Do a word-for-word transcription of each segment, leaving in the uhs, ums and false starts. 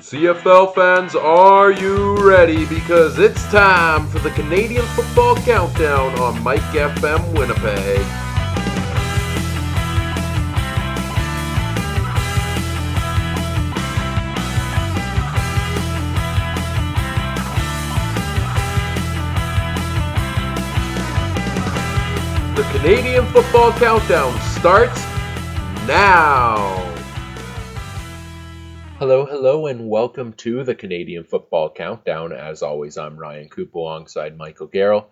C F L fans, are you ready? Because it's time for the Canadian Football Countdown on Mike F M Winnipeg. The Canadian Football Countdown starts now. Hello, hello, and welcome to the Canadian Football Countdown. As always, I'm Ryan Koop alongside Michael Garrell,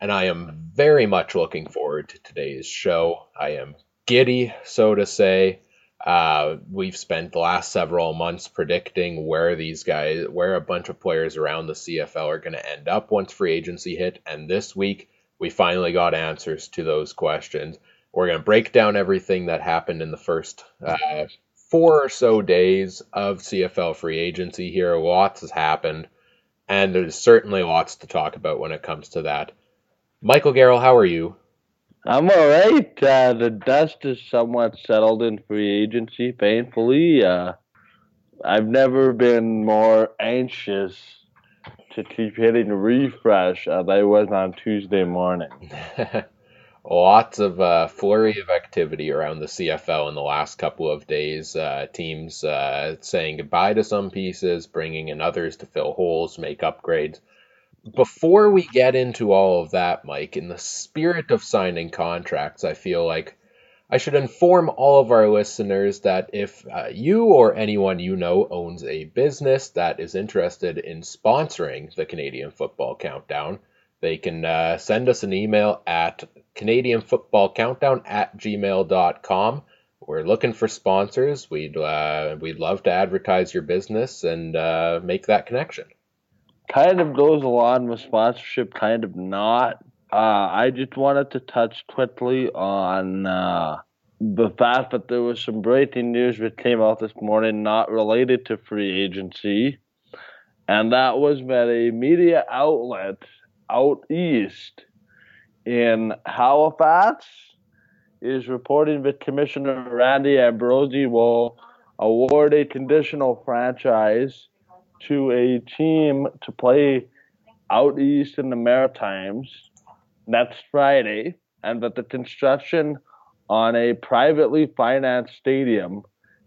and I am very much looking forward to today's show. I am giddy, so to say. Uh, we've spent the last several months predicting where these guys, where a bunch of players around the C F L are going to end up once free agency hit, and this week we finally got answers to those questions. We're going to break down everything that happened in the first uh four or so days of C F L free agency here. Lots has happened, and there's certainly lots to talk about when it comes to that. Michael Garrell, how are you? I'm all right. Uh, the dust is somewhat settled in free agency, painfully. Uh, I've never been more anxious to keep hitting refresh as I was on Tuesday morning. Lots of uh, flurry of activity around the C F L in the last couple of days. Uh, teams uh, saying goodbye to some pieces, bringing in others to fill holes, make upgrades. Before we get into all of that, Mike, in the spirit of signing contracts, I feel like I should inform all of our listeners that if uh, you or anyone you know owns a business that is interested in sponsoring the Canadian Football Countdown, they can uh, send us an email at Canadian Football Countdown at gmail dot com. We're looking for sponsors. We'd uh, we'd love to advertise your business and uh, make that connection. Kind of goes along with sponsorship, kind of not. Uh, I just wanted to touch quickly on uh, the fact that there was some breaking news that came out this morning not related to free agency, and that was that a media outlet out east in Halifax is reporting that Commissioner Randy Ambrosi will award a conditional franchise to a team to play out east in the Maritimes next Friday, and that the construction on a privately financed stadium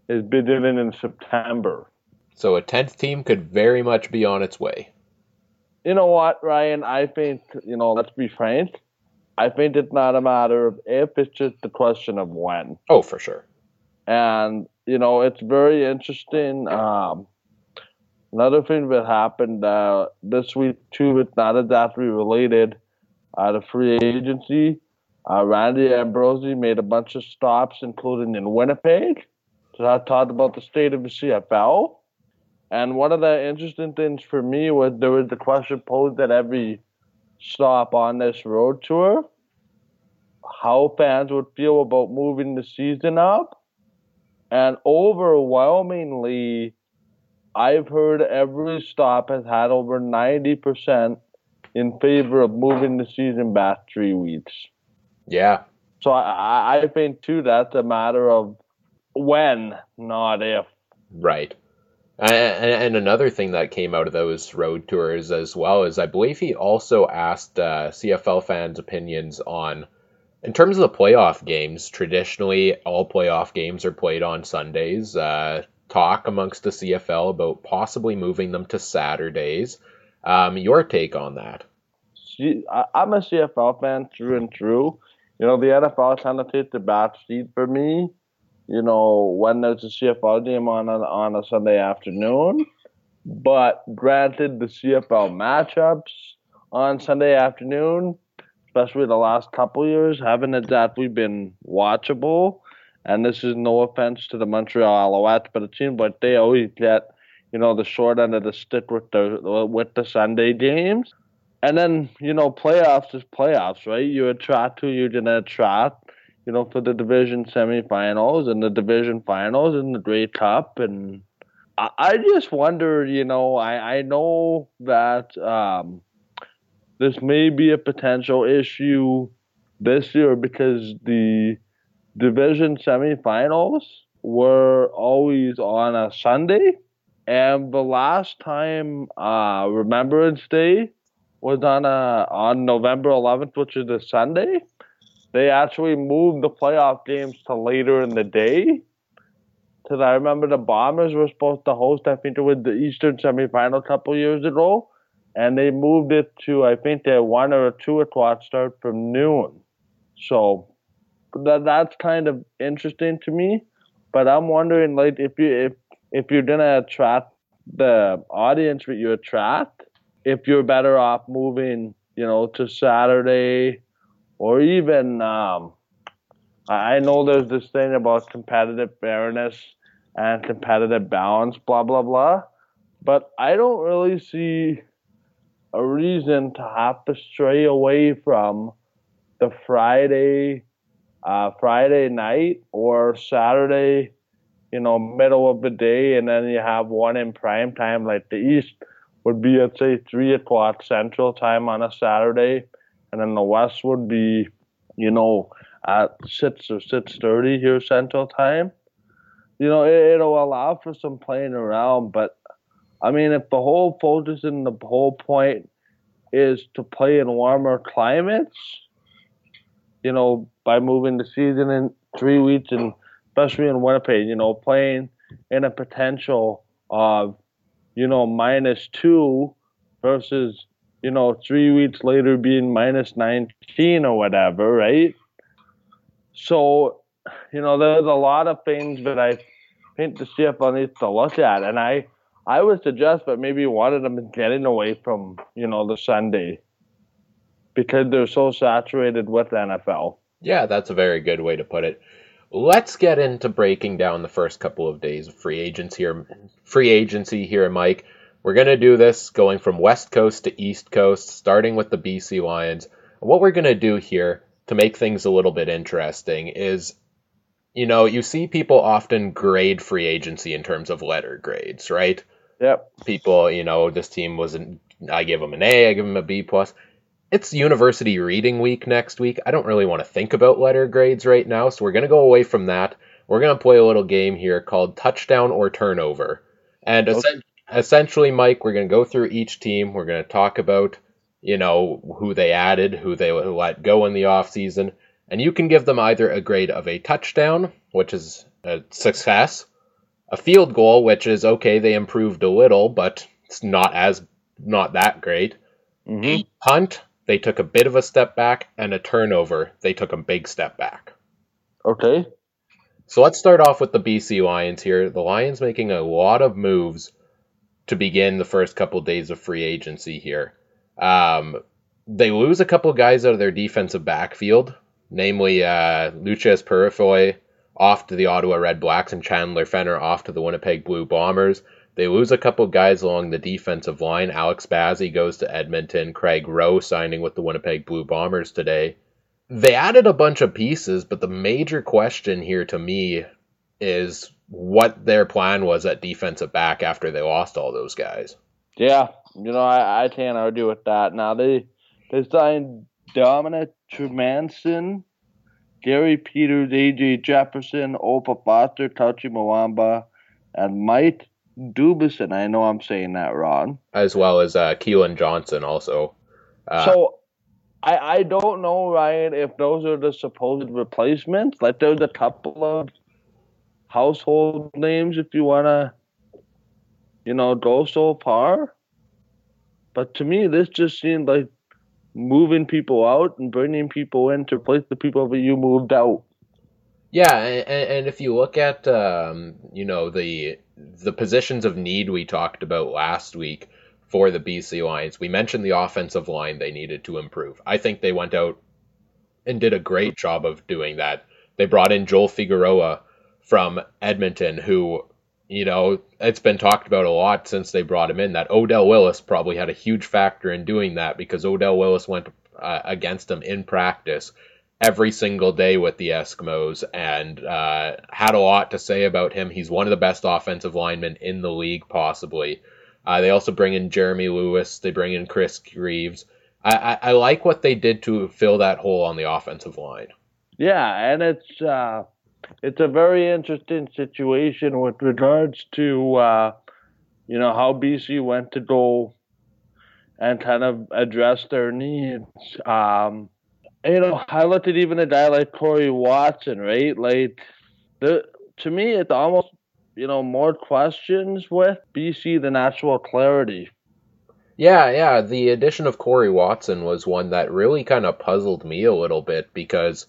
is beginning in September. So a tenth team could very much be on its way. You know what, Ryan? I think, you know, let's be frank. I think it's not a matter of if, it's just a question of when. Oh, for sure. And, you know, it's very interesting. Um, another thing that happened uh, this week, too, it's not exactly related uh, to free agency. Uh, Randy Ambrosi made a bunch of stops, including in Winnipeg. So I talked about the state of the C F L. And one of the interesting things for me was there was the question posed at every stop on this road tour, how fans would feel about moving the season up. And overwhelmingly, I've heard every stop has had over ninety percent in favor of moving the season back three weeks. Yeah. So I, I think, too, that's a matter of when, not if. Right. And another thing that came out of those road tours as well is I believe he also asked uh, C F L fans' opinions on, in terms of the playoff games, traditionally all playoff games are played on Sundays, uh, talk amongst the C F L about possibly moving them to Saturdays. Um, your take on that? See, I'm a C F L fan through and through. You know, the N F L kind of takes the back seat for me. You know, when there's a C F L game on a, on a Sunday afternoon. But granted, the C F L matchups on Sunday afternoon, especially the last couple years, haven't exactly been watchable. And this is no offense to the Montreal Alouettes, but it seems like they always get, you know, the short end of the stick with the with the Sunday games. And then, you know, playoffs is playoffs, right? You attract who you're going to attract. You know, for the division semifinals and the division finals and the Grey Cup. And I, I just wonder, you know, I, I know that um, this may be a potential issue this year because the division semifinals were always on a Sunday. And the last time uh, Remembrance Day was on a, on November eleventh, which is a Sunday. They actually moved the playoff games to later in the day. Because I remember the Bombers were supposed to host, I think it was the Eastern semifinal a couple years ago. And they moved it to, I think, a one or a two o'clock start from noon. So that that's kind of interesting to me. But I'm wondering, like, if you if if you're gonna attract the audience that you attract, if you're better off moving, you know, to Saturday, or even um, I know there's this thing about competitive fairness and competitive balance, blah blah blah. But I don't really see a reason to have to stray away from the Friday, uh, Friday night or Saturday, you know, middle of the day, and then you have one in prime time, like the East would be, I'd say, three o'clock Central Time on a Saturday, and then the West would be, you know, at six or six thirty here Central Time. You know, it, it'll allow for some playing around, but I mean, if the whole focus and the whole point is to play in warmer climates, you know, by moving the season in three weeks, and especially in Winnipeg, you know, playing in a potential of, you know, minus two versus, you know, three weeks later being minus nineteen or whatever, right? So, you know, there's a lot of things that I think the C F L needs to look at, and I... I would suggest that maybe one of them is getting away from, you know, the Sunday, because they're so saturated with the N F L. Yeah, that's a very good way to put it. Let's get into breaking down the first couple of days of free agency here, free agency here, Mike. We're going to do this going from West Coast to East Coast, starting with the B C Lions. What we're going to do here to make things a little bit interesting is, you know, you see people often grade free agency in terms of letter grades, right? Yep. People, you know, this team wasn't, I give them an A, I give them a B plus. It's university reading week next week. I don't really want to think about letter grades right now, so we're going to go away from that. We're going to play a little game here called touchdown or turnover. And okay. es- essentially, Mike, we're going to go through each team. We're going to talk about, you know, who they added, who they let go in the offseason. And you can give them either a grade of a touchdown, which is a success, a field goal, which is okay, they improved a little, but it's not as not that great. Mm-hmm. A punt, they took a bit of a step back, and a turnover, they took a big step back. Okay. So let's start off with the B C Lions here. The Lions making a lot of moves to begin the first couple days of free agency here. Um, they lose a couple guys out of their defensive backfield, namely uh, Luches Purifoy off to the Ottawa Red Blacks and Chandler Fenner off to the Winnipeg Blue Bombers. They lose a couple guys along the defensive line. Alex Bazzie goes to Edmonton. Craig Rowe signing with the Winnipeg Blue Bombers today. They added a bunch of pieces, but the major question here to me is what their plan was at defensive back after they lost all those guys. Yeah, you know, I, I can't argue with that. Now, they, they signed Dominic Tremanson, Gary Peters, A J Jefferson, Opa Foster, Touchy Muamba, and Mike Dubison. I know I'm saying that wrong. As well as uh, Keelan Johnson also. Uh, so, I, I don't know, Ryan, if those are the supposed replacements. Like, there's a couple of household names if you want to, you know, go so far. But to me, this just seemed like moving people out and bringing people in to replace the people that you moved out. Yeah, and, and if you look at um, you know, the the positions of need we talked about last week for the B C Lions, we mentioned the offensive line they needed to improve. I think they went out and did a great job of doing that. They brought in Joel Figueroa from Edmonton, who, you know, it's been talked about a lot since they brought him in, that Odell Willis probably had a huge factor in doing that, because Odell Willis went uh, against him in practice every single day with the Eskimos and uh, had a lot to say about him. He's one of the best offensive linemen in the league, possibly. Uh, they also bring in Jeremy Lewis. They bring in Chris Greaves. I, I, I like what they did to fill that hole on the offensive line. Yeah, and it's... Uh... It's a very interesting situation with regards to uh, you know, how B C went to go and kind of address their needs. Um, you know, I looked at even a guy like Corey Watson, right? Like, the to me, it's almost, you know, more questions with B C than actual clarity. Yeah, yeah. The addition of Corey Watson was one that really kind of puzzled me a little bit because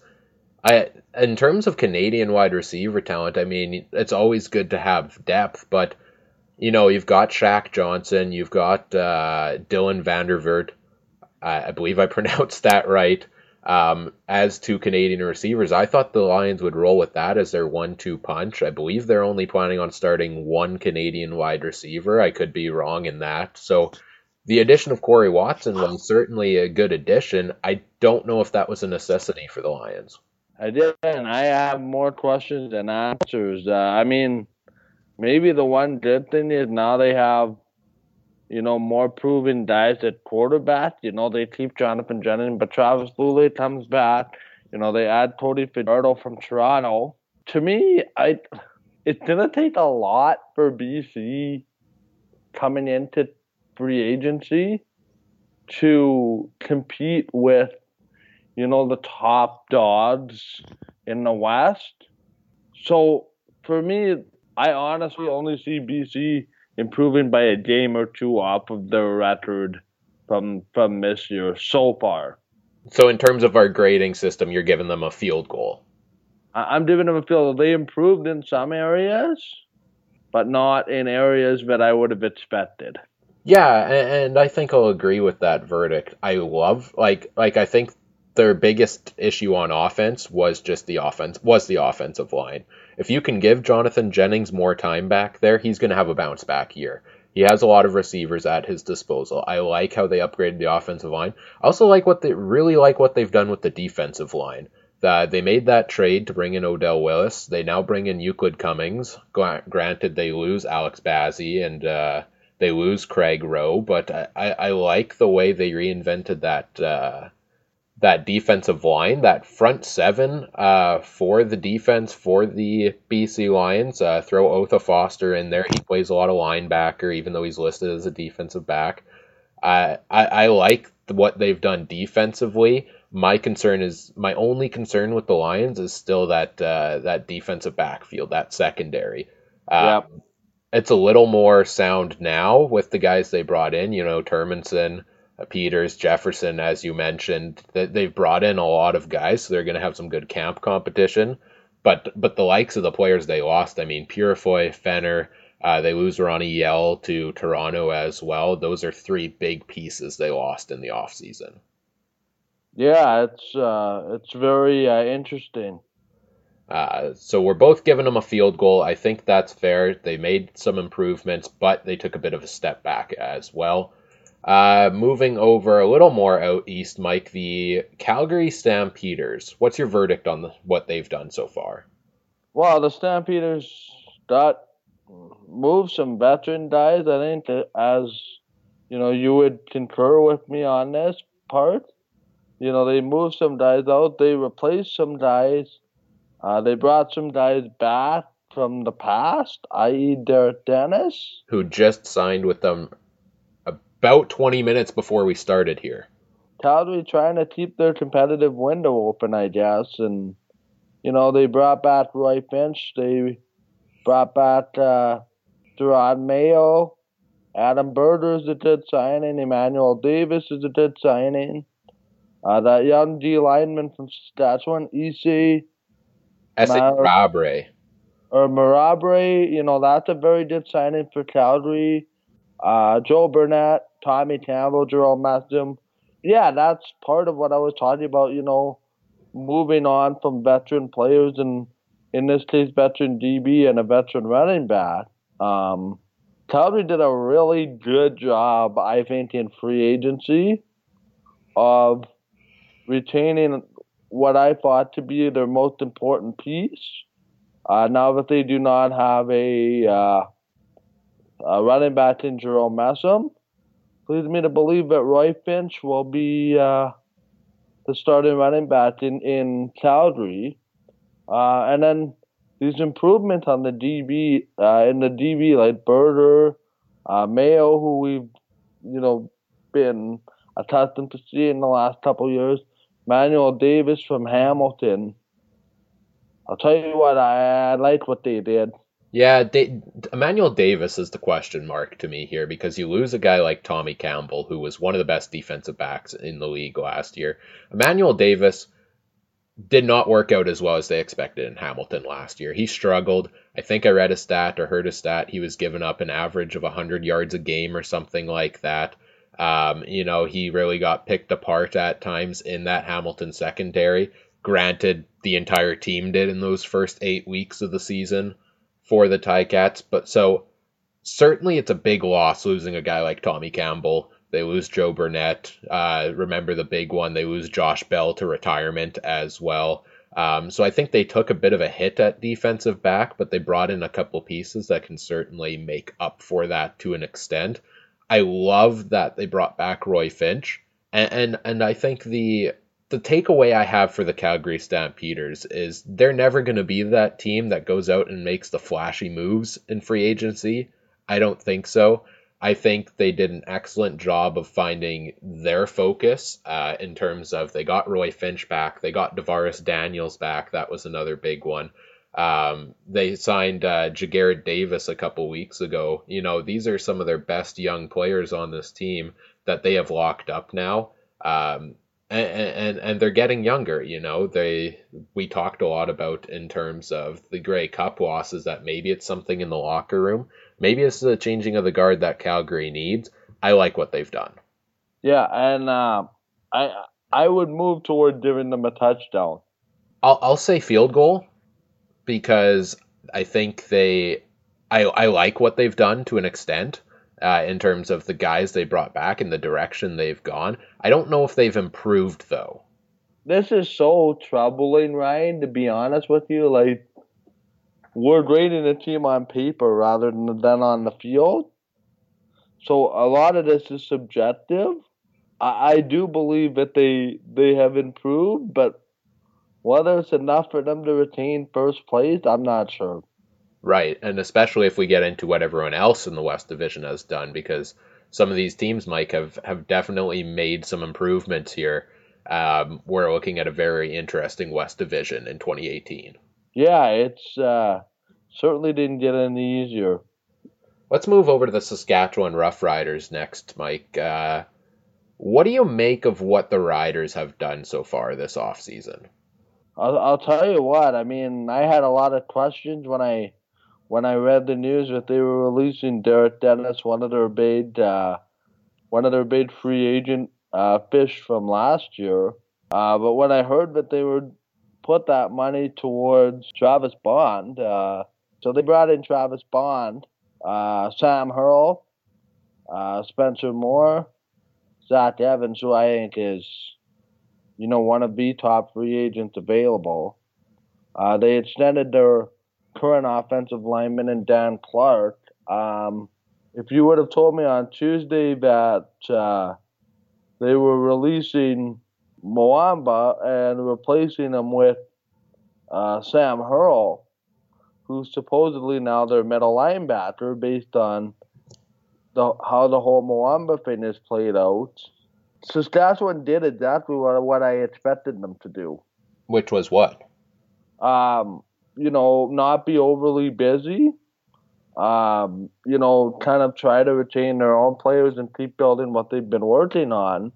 I, in terms of Canadian wide receiver talent, I mean, it's always good to have depth, but, you know, you've got Shaq Johnson, you've got uh, Dylan Vandervert, I, I believe I pronounced that right, um, as two Canadian receivers. I thought the Lions would roll with that as their one two punch. I believe they're only planning on starting one Canadian wide receiver. I could be wrong in that, so the addition of Corey Watson was certainly a good addition. I don't know if that was a necessity for the Lions. I did, and I have more questions than answers. Uh, I mean, maybe the one good thing is now they have, you know, more proven guys at quarterback. You know, they keep Jonathan Jennings, but Travis Lule comes back. You know, they add Cody Fajardo from Toronto. To me, I it's going to take a lot for B C coming into free agency to compete with, you know, the top dogs in the West. So for me, I honestly only see B C improving by a game or two off of their record from from this year so far. So in terms of our grading system, you're giving them a field goal. I'm giving them a field goal. They improved in some areas, but not in areas that I would have expected. Yeah, and I think I'll agree with that verdict. I love, like, like I think their biggest issue on offense was just the offense, was the offensive line. If you can give Jonathan Jennings more time back there, he's going to have a bounce back year. He has a lot of receivers at his disposal. I like how they upgraded the offensive line. I also like what they really like what they've done with the defensive line. Uh, they made that trade to bring in Odell Willis. They now bring in Euclid Cummings. Granted, they lose Alex Bazzie and uh, they lose Craig Rowe, but I, I, I like the way they reinvented that uh, that defensive line, that front seven uh, for the defense for the B C Lions. Uh, throw Opa Foster in there. He plays a lot of linebacker, even though he's listed as a defensive back. Uh, I, I like what they've done defensively. My concern is, my only concern with the Lions is still that uh, that defensive backfield, that secondary. Uh, yeah. It's a little more sound now with the guys they brought in, you know, Termanson, Peters, Jefferson, as you mentioned. They've brought in a lot of guys, so they're going to have some good camp competition. But but the likes of the players they lost, I mean, Purifoy, Fenner, uh, they lose Ronnie Yell to Toronto as well. Those are three big pieces they lost in the offseason. Yeah, it's, uh, it's very uh, interesting. Uh, so we're both giving them a field goal. I think that's fair. They made some improvements, but they took a bit of a step back as well. Uh, moving over a little more out east, Mike, the Calgary Stampeders. What's your verdict on the, what they've done so far? Well, the Stampeders got moved some veteran guys. I think, as you know, you would concur with me on this part. You know, they moved some guys out. They replaced some guys. Uh, they brought some guys back from the past, that is. Derek Dennis. Who just signed with them about twenty minutes before we started here. Calgary trying to keep their competitive window open, I guess. And, you know, they brought back Roy Finch. They brought back uh, Gerard Mayo. Adam Berger is a good signing. Emmanuel Davis is a good signing. Uh, that young D lineman from Saskatchewan, E C Marabre. Or Marabre, you know, that's a very good signing for Calgary. Uh, Joe Burnett, Tommy Campbell, Jerome Messam. Yeah, that's part of what I was talking about, you know, moving on from veteran players and, in this case, veteran D B and a veteran running back. Um, Calgary did a really good job, I think, in free agency of retaining what I thought to be their most important piece. Uh, now that they do not have a, uh, a running back in Jerome Messam, leads me to believe that Roy Finch will be uh, the starting running back in, in Calgary. Uh, and then these improvements on the D B, uh, in the D B, like Berger, Uh, Mayo, who we've, you know, been accustomed to see in the last couple of years. Manuel Davis from Hamilton. I'll tell you what, I, I like what they did. Yeah, they, Emmanuel Davis is the question mark to me here, because you lose a guy like Tommy Campbell, who was one of the best defensive backs in the league last year. Emmanuel Davis did not work out as well as they expected in Hamilton last year. He struggled. I think I read a stat or heard a stat. He was giving up an average of one hundred yards a game or something like that. Um, you know, he really got picked apart at times in that Hamilton secondary. Granted, the entire team did in those first eight weeks of the season for the Ticats, but so certainly it's a big loss losing a guy like Tommy Campbell. They lose Joe Burnett. Uh, remember the big one, they lose Josh Bell to retirement as well. Um, so I think they took a bit of a hit at defensive back, but they brought in a couple pieces that can certainly make up for that to an extent. I love that they brought back Roy Finch, and and, and I think the The takeaway I have for the Calgary Stampeders is they're never going to be that team that goes out and makes the flashy moves in free agency. I don't think so. I think they did an excellent job of finding their focus uh, in terms of they got Roy Finch back. They got Devaris Daniels back. That was another big one. Um, they signed uh, Jagared Davis a couple weeks ago. You know, these are some of their best young players on this team that they have locked up now. Um, And, and and they're getting younger, you know. They we talked a lot about in terms of the Grey Cup losses that maybe it's something in the locker room. Maybe it's the changing of the guard that Calgary needs. I like what they've done. Yeah, and uh, I I would move toward giving them a touchdown. I'll I'll say field goal, because I think they I I like what they've done to an extent. Uh, in terms of the guys they brought back and the direction they've gone. I don't know if they've improved, though. This is so troubling, Ryan, to be honest with you. Like, we're grading the team on paper rather than on the field. So a lot of this is subjective. I, I do believe that they they have improved, but whether it's enough for them to retain first place, I'm not sure. Right, and especially if we get into what everyone else in the West Division has done, because some of these teams, Mike, have, have definitely made some improvements here. Um, we're looking at a very interesting West Division in twenty eighteen. Yeah, it's uh, certainly didn't get any easier. Let's move over to the Saskatchewan Rough Riders next, Mike. Uh, what do you make of what the Riders have done so far this offseason? I'll, I'll tell you what, I mean, I had a lot of questions when I... When I read the news that they were releasing Derek Dennis, one of their big, uh, one of their big free agent uh, fish from last year, uh, but when I heard that they would put that money towards Travis Bond, uh, so they brought in Travis Bond, uh, Sam Hurl, uh, Spencer Moore, Zach Evans, who I think is, you know, one of the top free agents available. Uh, they extended their current offensive lineman and Dan Clark. Um, if you would have told me on Tuesday that uh, they were releasing Muamba and replacing him with uh, Sam Hurl, who's supposedly now their middle linebacker based on the how the whole Muamba thing has played out, Saskatchewan did exactly what, what I expected them to do. Which was what? Um... you know, not be overly busy, um, you know, kind of try to retain their own players and keep building what they've been working on,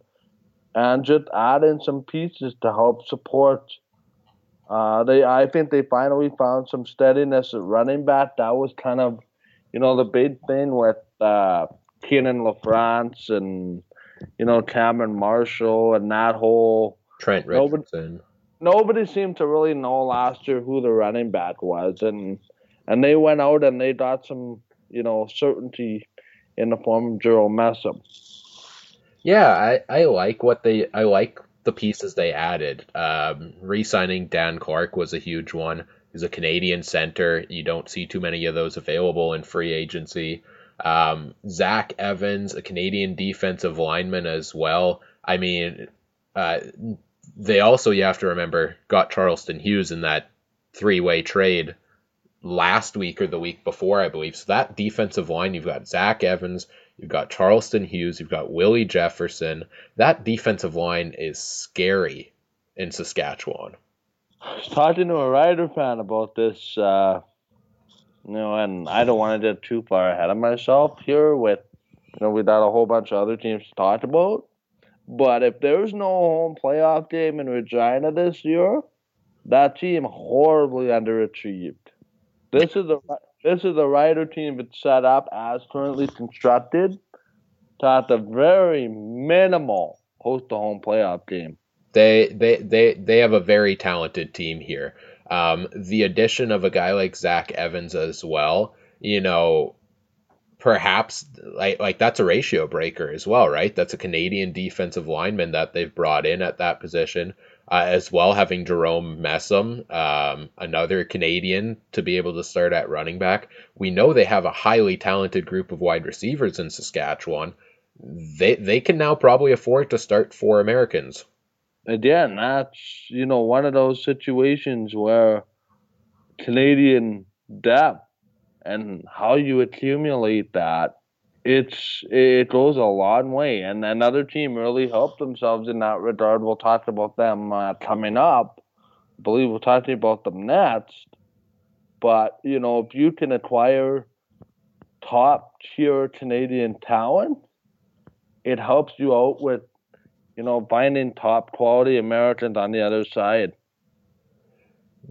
and just add in some pieces to help support. Uh, they, I think they finally found some steadiness at running back. That was kind of, you know, the big thing with uh, Keenan LaFrance and, you know, Cameron Marshall and that whole... Trent Richardson. Nobody seemed to really know last year who the running back was, and and they went out and they got some, you know, certainty in the form of Jerome Messam. Yeah, I, I like what they I like the pieces they added. Um, re-signing Dan Clark was a huge one. He's a Canadian center. You don't see too many of those available in free agency. Um, Zach Evans, a Canadian defensive lineman as well. I mean, uh, They also, you have to remember, got Charleston Hughes in that three-way trade last week or the week before, I believe. So that defensive line, you've got Zach Evans, you've got Charleston Hughes, you've got Willie Jefferson. That defensive line is scary in Saskatchewan. I was talking to a Rider fan about this, uh, you know, and I don't want to get too far ahead of myself here with, you know, we got a whole bunch of other teams to talk about. But if there's no home playoff game in Regina this year, that team horribly underachieved. This is a this is a Rider team that's set up as currently constructed to have the very minimal host to home playoff game. They they they they have a very talented team here. Um, the addition of a guy like Zach Evans as well, you know, perhaps like like that's a ratio breaker as well, right? That's a Canadian defensive lineman that they've brought in at that position. Uh, as well, having Jerome Messam, um, another Canadian, to be able to start at running back. We know they have a highly talented group of wide receivers in Saskatchewan. They they can now probably afford to start four Americans. Again, that's, you know, one of those situations where Canadian depth and how you accumulate that, It's it goes a long way, and another team really helped themselves in that regard. We'll talk about them uh, coming up. I believe we'll talk about them next. But, you know, if you can acquire top-tier Canadian talent, it helps you out with, you know, finding top-quality Americans on the other side.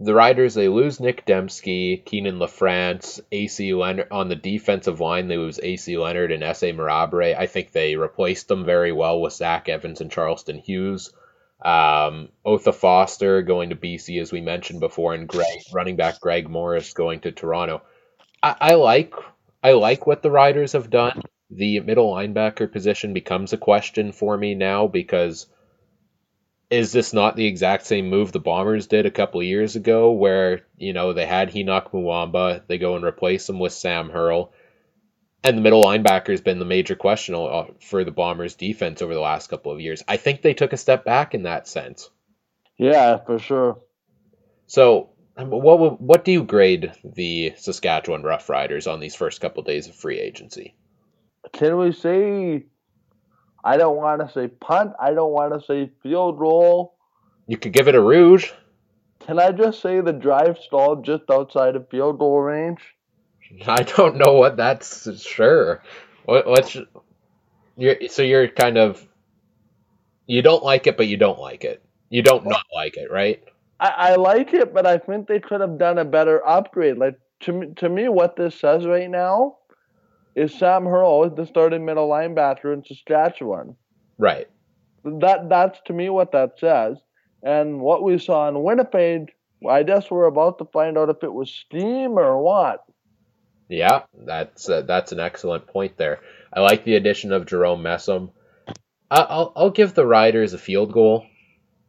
The Riders, they lose Nic Demski, Keenan LaFrance, A C. Leonard. On the defensive line, they lose A C. Leonard and S A. Mirabre. I think they replaced them very well with Zach Evans and Charleston Hughes. Um, Opa Foster going to B C, as we mentioned before, and Greg, running back Greg Morris going to Toronto. I, I like I like what the Riders have done. The middle linebacker position becomes a question for me now because... is this not the exact same move the Bombers did a couple of years ago where, you know, they had Henoc Muamba, they go and replace him with Sam Hurl, and the middle linebacker has been the major question for the Bombers' defense over the last couple of years. I think they took a step back in that sense. Yeah, for sure. So what what do you grade the Saskatchewan Rough Riders on these first couple of days of free agency? Can we say... I don't want to say punt. I don't want to say field goal. You could give it a rouge. Can I just say the drive stalled just outside of field goal range? I don't know what that's... Sure. What, what's, you're, so you're kind of... You don't like it, but you don't like it. You don't not like it, right? I, I like it, but I think they could have done a better upgrade. Like to me, to me, what this says right now... is Sam Hurl is the starting middle linebacker in Saskatchewan. Right. That That's, to me, what that says. And what we saw in Winnipeg, I guess we're about to find out if it was steam or what. Yeah, that's uh, that's an excellent point there. I like the addition of Jerome Messam. I, I'll, I'll give the Riders a field goal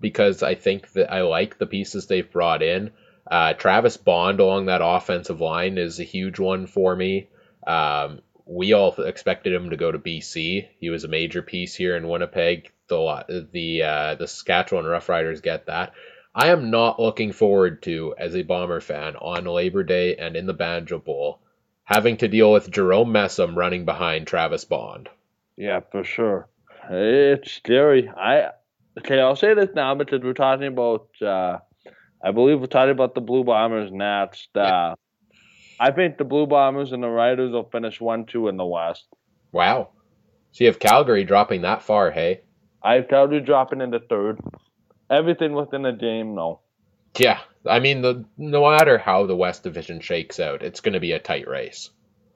because I think that I like the pieces they've brought in. Uh, Travis Bond along that offensive line is a huge one for me. Um, We all expected him to go to B C. He was a major piece here in Winnipeg. The the uh, the Saskatchewan Rough Riders get that. I am not looking forward to, as a Bomber fan, on Labor Day and in the Banjo Bowl, having to deal with Jerome Messam running behind Travis Bond. Yeah, for sure. It's scary. I okay. I'll say this now because we're talking about. Uh, I believe we're talking about the Blue Bombers next. Uh, yeah. I think the Blue Bombers and the Riders will finish one two in the West. Wow. So you have Calgary dropping that far, hey? I have Calgary dropping into third. Everything within a game, though. Yeah. I mean, the, no matter how the West Division shakes out, it's going to be a tight race.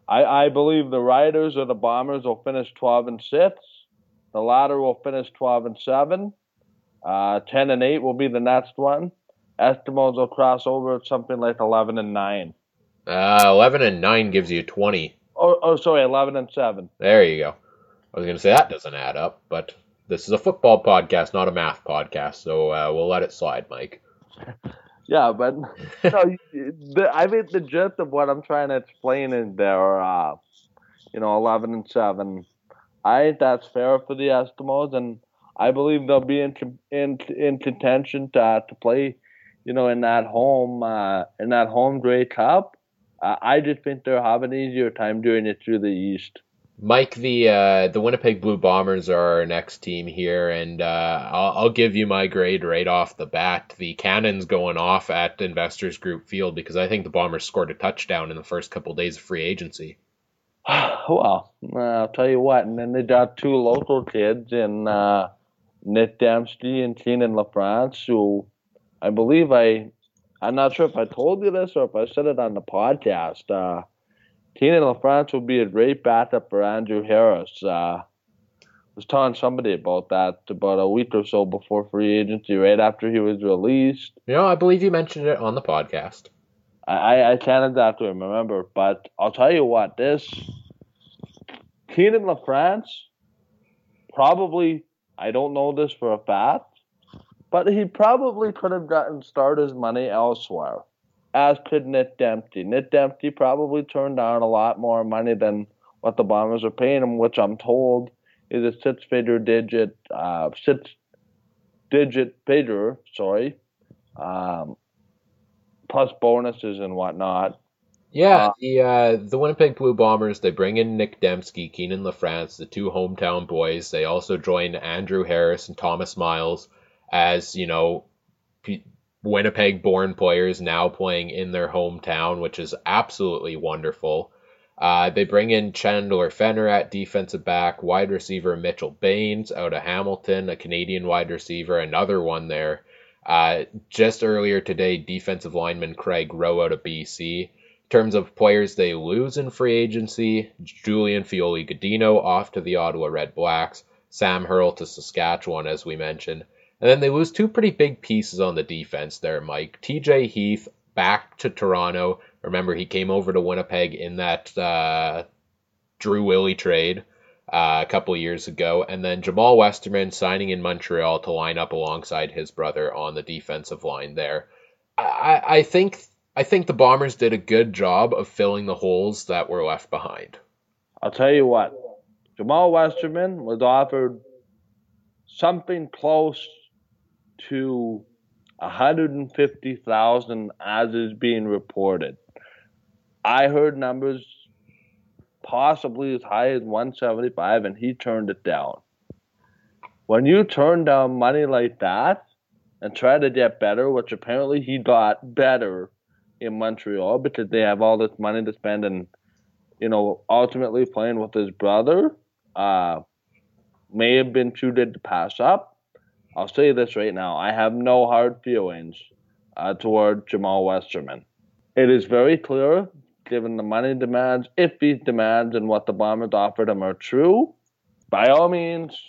I, I believe the Riders or the Bombers will finish twelve and six. The latter will finish twelve and seven. Uh, ten and eight will be the next one. Eskimos will cross over at something like eleven and nine. Uh, eleven and nine gives you twenty. Oh, oh, sorry, eleven and seven. There you go. I was going to say that doesn't add up, but this is a football podcast, not a math podcast, so uh, we'll let it slide, Mike. Yeah, but no, the, I think the gist of what I'm trying to explain is there, uh, you know, eleven and seven. I think that's fair for the Eskimos, and I believe they'll be in in, in contention to, uh, to play, you know, in that home uh, in that home Grey Cup. I, I just think they'll have an easier time doing it through the East. Mike, the uh, the Winnipeg Blue Bombers are our next team here, and uh, I'll, I'll give you my grade right off the bat. The Cannons going off at Investors Group Field because I think the Bombers scored a touchdown in the first couple of days of free agency. Well, uh, I'll tell you what, and then they got two local kids in uh, Nic Demski and Keenan LaFrance, who I believe I, I'm not sure if I told you this or if I said it on the podcast, uh, Keenan LaFrance will be a great backup for Andrew Harris. Uh, I was telling somebody about that about a week or so before free agency, right after he was released. You know, I believe you mentioned it on the podcast. I, I can't exactly remember, but I'll tell you what, this Keenan LaFrance, probably, I don't know this for a fact, but he probably could have gotten starters' money elsewhere. As could Nic Demski. Nic Demski probably turned down a lot more money than what the Bombers are paying him, which I'm told is a six-figure digit, uh, six-digit figure, sorry, um, plus bonuses and whatnot. Yeah, uh, the uh, the Winnipeg Blue Bombers, they bring in Nic Demski, Keenan LaFrance, the two hometown boys. They also join Andrew Harris and Thomas Miles as, you know, P- Winnipeg-born players now playing in their hometown, which is absolutely wonderful. Uh, they bring in Chandler Fenner at defensive back, wide receiver Mitchell Baines out of Hamilton, a Canadian wide receiver, another one there. Uh, just earlier today, defensive lineman Craig Rowe out of B C. In terms of players they lose in free agency, Julian Feoli-Gudino off to the Ottawa Red Blacks, Sam Hurl to Saskatchewan, as we mentioned. And then they lose two pretty big pieces on the defense there, Mike. T J Heath back to Toronto. Remember, he came over to Winnipeg in that uh, Drew Willie trade uh, a couple of years ago. And then Jamal Westerman signing in Montreal to line up alongside his brother on the defensive line there. I, I think I think the Bombers did a good job of filling the holes that were left behind. I'll tell you what, Jamal Westerman was offered something close to one hundred fifty thousand dollars as is being reported. I heard numbers possibly as high as one seventy-five, and he turned it down. When you turn down money like that and try to get better, which apparently he got better in Montreal because they have all this money to spend and, you know, ultimately playing with his brother, uh, may have been too good to pass up. I'll say this right now. I have no hard feelings uh, toward Jamal Westerman. It is very clear, given the money demands, if these demands and what the Bombers offered him are true, by all means,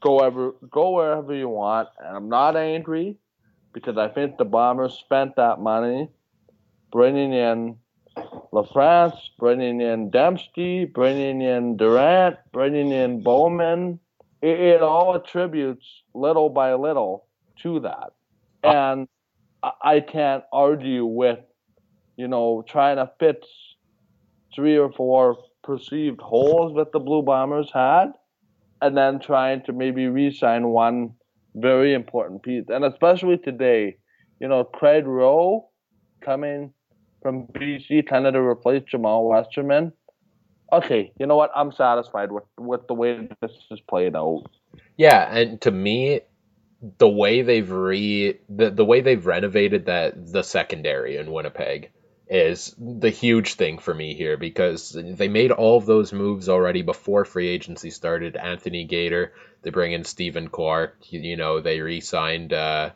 go, ever, go wherever you want. And I'm not angry because I think the Bombers spent that money bringing in LaFrance, bringing in Demski, bringing in Durant, bringing in Bowman. It, it all attributes little by little to that. And I, I can't argue with, you know, trying to fit three or four perceived holes that the Blue Bombers had and then trying to maybe re-sign one very important piece. And especially today, you know, Craig Rowe coming from B C, kind of to replace Jamal Westerman. Okay, you know what? I'm satisfied with, with the way this is played out. Yeah, and to me, the way they've re the, the way they've renovated that the secondary in Winnipeg is the huge thing for me here because they made all of those moves already before free agency started. Anthony Gator, they bring in Stephen Clark, you, you know, they re-signed uh,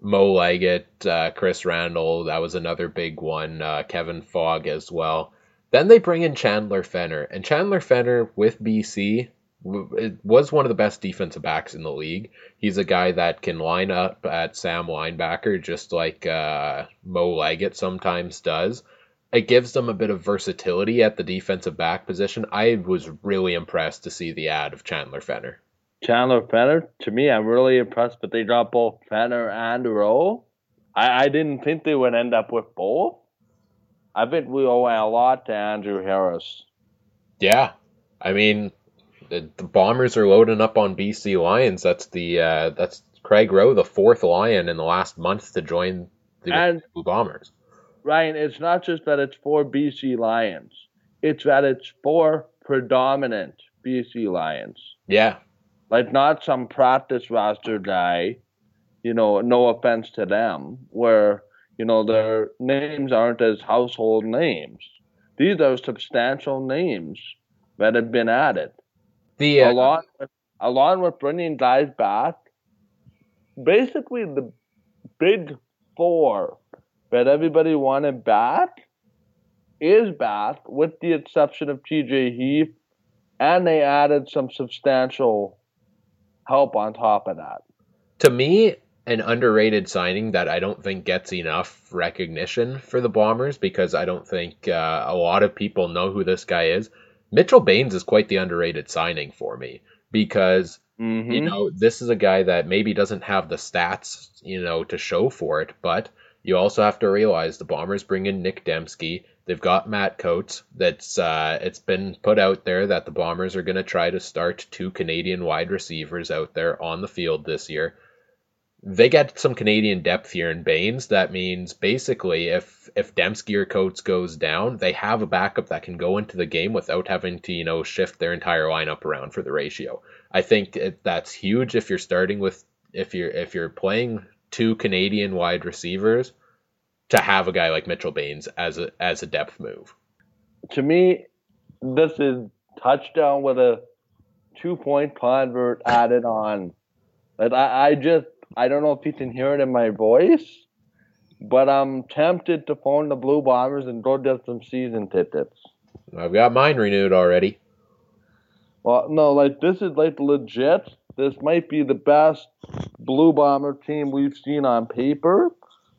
Mo Leggett, uh, Chris Randall, that was another big one, uh, Kevin Fogg as well. Then they bring in Chandler Fenner, and Chandler Fenner with B C was one of the best defensive backs in the league. He's a guy that can line up at Sam linebacker, just like uh, Mo Leggett sometimes does. It gives them a bit of versatility at the defensive back position. I was really impressed to see the ad of Chandler Fenner. Chandler Fenner, to me, I'm really impressed, but they dropped both Fenner and Rowe. I, I didn't think they would end up with both. I think we owe a lot to Andrew Harris. Yeah. I mean, the, the Bombers are loading up on B C Lions. That's the uh, that's Craig Rowe, the fourth Lion in the last month to join the and, Blue Bombers. Ryan, it's not just that it's for B C Lions. It's that it's for predominant B C Lions. Yeah. Like, not some practice roster guy, you know, no offense to them, where, you know, their names aren't as household names. These are substantial names that have been added. The, uh, along, with, along with bringing guys back, basically the big four that everybody wanted back is back, with the exception of T J Heath, and they added some substantial help on top of that. To me, an underrated signing that I don't think gets enough recognition for the Bombers, because I don't think uh, a lot of people know who this guy is. Mitchell Baines is quite the underrated signing for me, because, mm-hmm. you know, this is a guy that maybe doesn't have the stats, you know, to show for it, but you also have to realize the Bombers bring in Nic Demski. They've got Matt Coates. That's uh, it's been put out there that the Bombers are going to try to start two Canadian wide receivers out there on the field this year. They get some Canadian depth here in Baines. That means basically if if Demski or Coates goes down, they have a backup that can go into the game without having to, you know, shift their entire lineup around for the ratio. I think it, that's huge if you're starting with if you're if you're playing two Canadian wide receivers, to have a guy like Mitchell Baines as a as a depth move. To me, this is touchdown with a two-point convert added on. Like, I, I just, I don't know if you can hear it in my voice, but I'm tempted to phone the Blue Bombers and go get some season tickets. I've got mine renewed already. Well, no, like, this is, like, legit. This might be the best Blue Bomber team we've seen on paper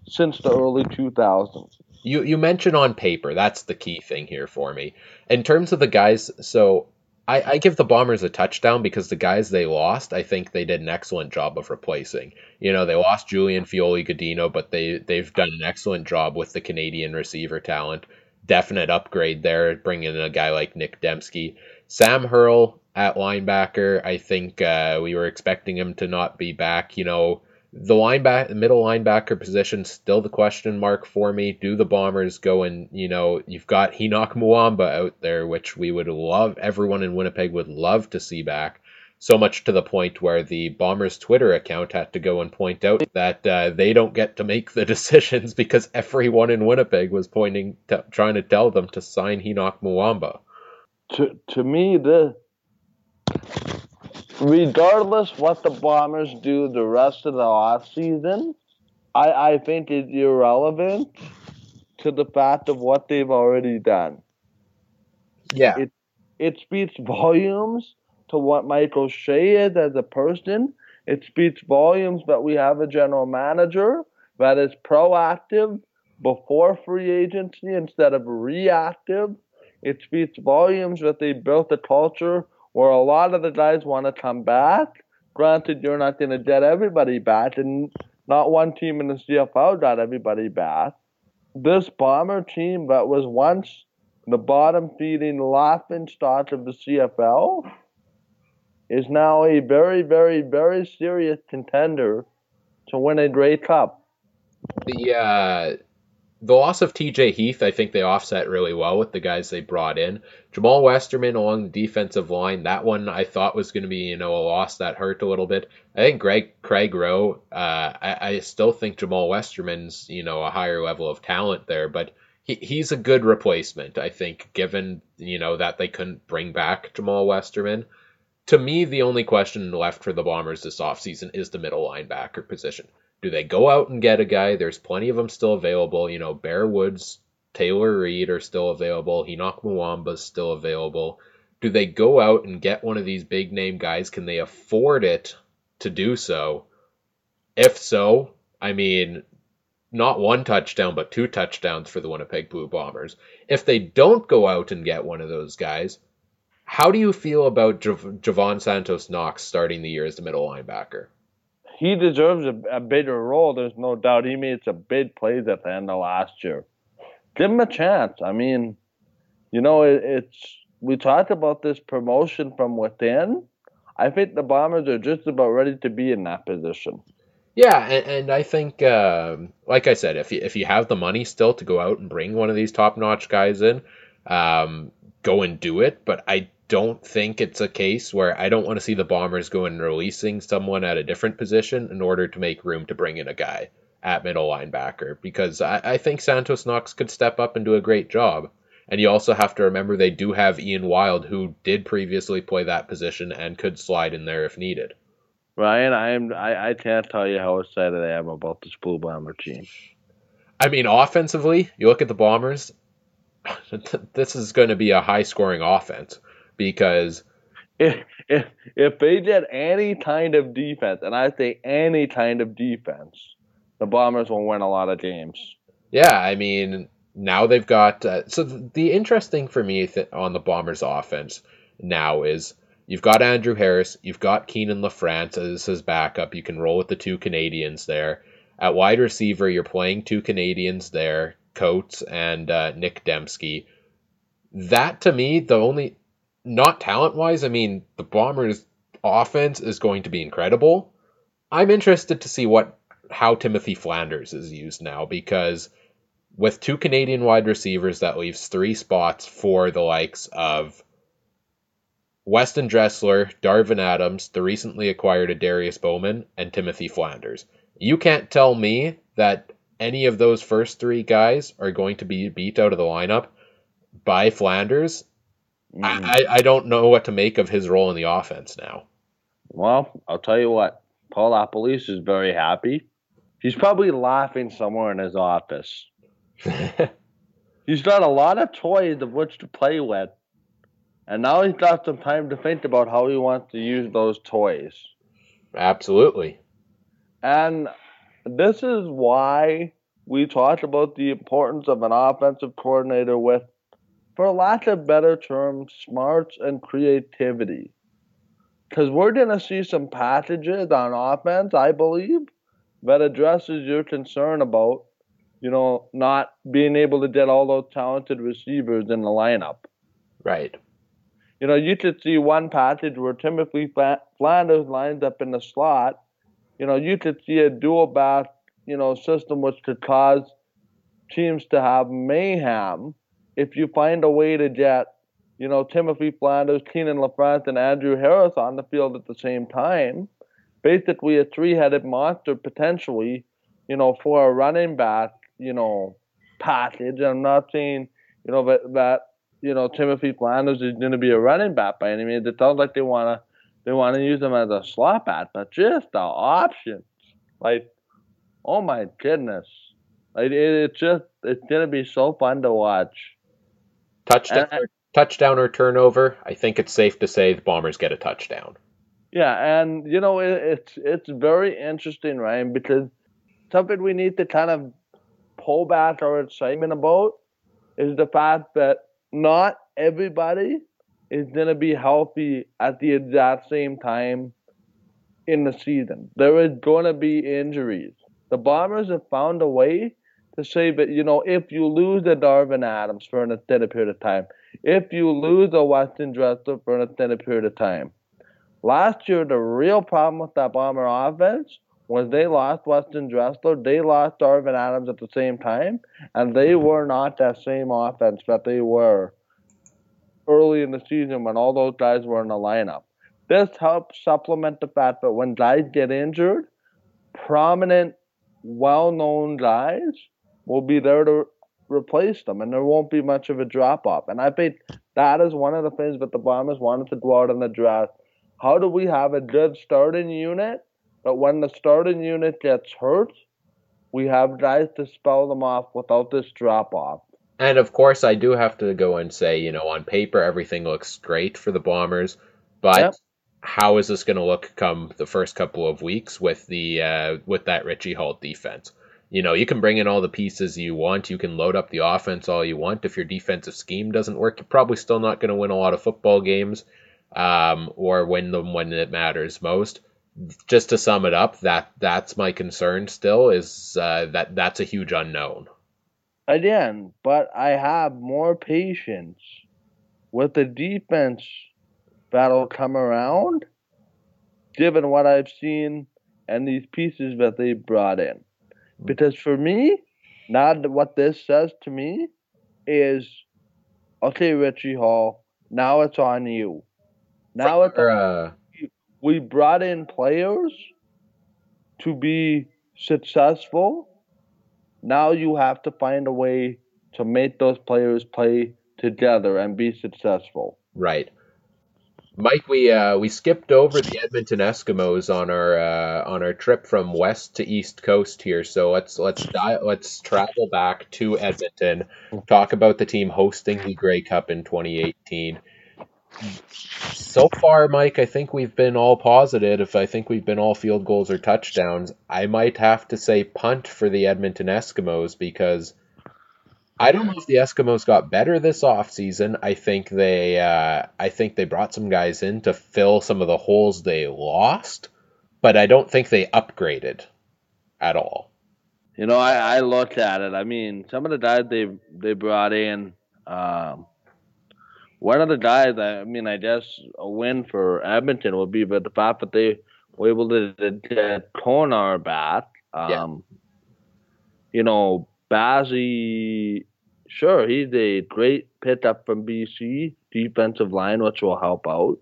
since the early two thousands. You you mentioned on paper. That's the key thing here for me. In terms of the guys, so I, I give the Bombers a touchdown because the guys they lost, I think they did an excellent job of replacing. You know, they lost Julian Feoli-Gudino, but they, they've done an excellent job with the Canadian receiver talent. Definite upgrade there, bringing in a guy like Nic Demski. Sam Hurl at linebacker, I think uh, we were expecting him to not be back, you know. The linebacker, middle linebacker position, still the question mark for me. Do the Bombers go and, you know, you've got Henoc Muamba out there, which we would love, everyone in Winnipeg would love to see back. So much to the point where the Bombers Twitter account had to go and point out that uh, they don't get to make the decisions because everyone in Winnipeg was pointing, t- trying to tell them to sign Henoc Muamba. To, to me, the... regardless what the Bombers do the rest of the offseason, I, I think it's irrelevant to the fact of what they've already done. Yeah. It, it speaks volumes to what Michael Shea is as a person. It speaks volumes that we have a general manager that is proactive before free agency instead of reactive. It speaks volumes that they built a culture where a lot of the guys want to come back. Granted, you're not going to get everybody back, and not one team in the C F L got everybody back. This Bomber team that was once the bottom-feeding laughingstock of the C F L is now a very, very, very serious contender to win a Grey Cup. The, uh... The loss of T J Heath, I think they offset really well with the guys they brought in. Jamal Westerman along the defensive line, that one I thought was going to be, you know, a loss that hurt a little bit. I think Greg, Craig Rowe, uh, I, I still think Jamal Westerman's, you know, a higher level of talent there, but he, he's a good replacement, I think, given, you know, that they couldn't bring back Jamal Westerman. To me, the only question left for the Bombers this offseason is the middle linebacker position. Do they go out and get a guy? There's plenty of them still available. You know, Bear Woods, Taylor Reed are still available. Henoc Muamba is still available. Do they go out and get one of these big-name guys? Can they afford it to do so? If so, I mean, not one touchdown, but two touchdowns for the Winnipeg Blue Bombers. If they don't go out and get one of those guys, how do you feel about Jav- Javon Santos Knox starting the year as the middle linebacker? He deserves a, a bigger role. There's no doubt. He made some big plays at the end of last year. Give him a chance. I mean, you know, it, it's we talked about this promotion from within. I think the Bombers are just about ready to be in that position. Yeah, and, and I think, uh, like I said, if you, if you have the money still to go out and bring one of these top-notch guys in, um, go and do it. But I don't think it's a case where I don't want to see the Bombers go and releasing someone at a different position in order to make room to bring in a guy at middle linebacker, because I, I think Santos Knox could step up and do a great job. And you also have to remember they do have Ian Wilde, who did previously play that position and could slide in there if needed. Ryan, I am I, I can't tell you how excited I am about this Blue Bomber team. I mean, offensively, you look at the Bombers, this is going to be a high-scoring offense, because if, if if they did any kind of defense, and I say any kind of defense, the Bombers will win a lot of games. Yeah, I mean, now they've got... Uh, so th- the interesting for me th- on the Bombers' offense now is you've got Andrew Harris, you've got Keenan LaFrance as his backup. You can roll with the two Canadians there. At wide receiver, you're playing two Canadians there, Coates and uh, Nic Demski. That, to me, the only... Not talent-wise, I mean, the Bombers' offense is going to be incredible. I'm interested to see what how Timothy Flanders is used now, because with two Canadian wide receivers, that leaves three spots for the likes of Weston Dressler, Darvin Adams, the recently acquired Adarius Bowman, and Timothy Flanders. You can't tell me that any of those first three guys are going to be beat out of the lineup by Flanders. Mm. I, I don't know what to make of his role in the offense now. Well, I'll tell you what. Paul Apolice is very happy. He's probably laughing somewhere in his office. He's got a lot of toys of which to play with, and now he's got some time to think about how he wants to use those toys. Absolutely. And this is why we talk about the importance of an offensive coordinator with, for lack of better terms, smarts and creativity. Because we're going to see some packages on offense, I believe, that addresses your concern about, you know, not being able to get all those talented receivers in the lineup. Right. You know, you could see one package where Timothy Flanders lines up in the slot. You know, you could see a dual back, you know, system which could cause teams to have mayhem if you find a way to get, you know, Timothy Flanders, Keenan LaFrance, and Andrew Harris on the field at the same time. Basically a three-headed monster potentially, you know, for a running back, you know, package. I'm not saying, you know, that, that you know, Timothy Flanders is going to be a running back by any means. It sounds like they want to they want to use him as a slot back, but just the options. Like, oh my goodness. Like, it, it just, it's going to be so fun to watch. Touchdown. And, Touchdown or turnover, I think it's safe to say the Bombers get a touchdown. Yeah, and, you know, it, it's it's very interesting, Ryan, because something we need to kind of pull back our excitement about is the fact that not everybody is going to be healthy at the exact same time in the season. There is going to be injuries. The Bombers have found a way to say that, you know, if you lose a Darvin Adams for an extended period of time, if you lose a Weston Dressler for an extended period of time. Last year, the real problem with that Bomber offense was they lost Weston Dressler, they lost Darvin Adams at the same time, and they were not that same offense that they were early in the season when all those guys were in the lineup. This helps supplement the fact that when guys get injured, prominent, well-known guys will be there to replace them, and there won't be much of a drop-off. And I think that is one of the things that the Bombers wanted to go out in the draft. How do we have a good starting unit, but when the starting unit gets hurt, we have guys to spell them off without this drop-off? And, of course, I do have to go and say, you know, on paper, everything looks great for the Bombers, but yep. How is this going to look come the first couple of weeks with the uh, with that Richie Hall defense? You know, you can bring in all the pieces you want. You can load up the offense all you want. If your defensive scheme doesn't work, you're probably still not going to win a lot of football games um, or win them when it matters most. Just to sum it up, that that's my concern still is uh, that that's a huge unknown. Again, but I have more patience with the defense that'll come around, given what I've seen and these pieces that they brought in. Because for me, not what this says to me is, okay, Richie Hall, now it's on you. Now it's on you. We brought in players to be successful. Now you have to find a way to make those players play together and be successful. Right. Mike, we uh, we skipped over the Edmonton Eskimos on our uh, on our trip from west to east coast here, so let's let's di- let's travel back to Edmonton. Talk about the team hosting the Grey Cup in twenty eighteen. So far, Mike, I think we've been all positive. If I think we've been all field goals or touchdowns, I might have to say punt for the Edmonton Eskimos because I don't know if the Eskimos got better this offseason. I think they uh, I think they brought some guys in to fill some of the holes they lost, but I don't think they upgraded at all. You know, I, I looked at it. I mean, some of the guys they they brought in, um, one of the guys, I mean, I guess a win for Edmonton would be the fact that they were able to get Konar back. Um, yeah. You know, Bazzie, sure, he's a great pickup from B C, defensive line, which will help out.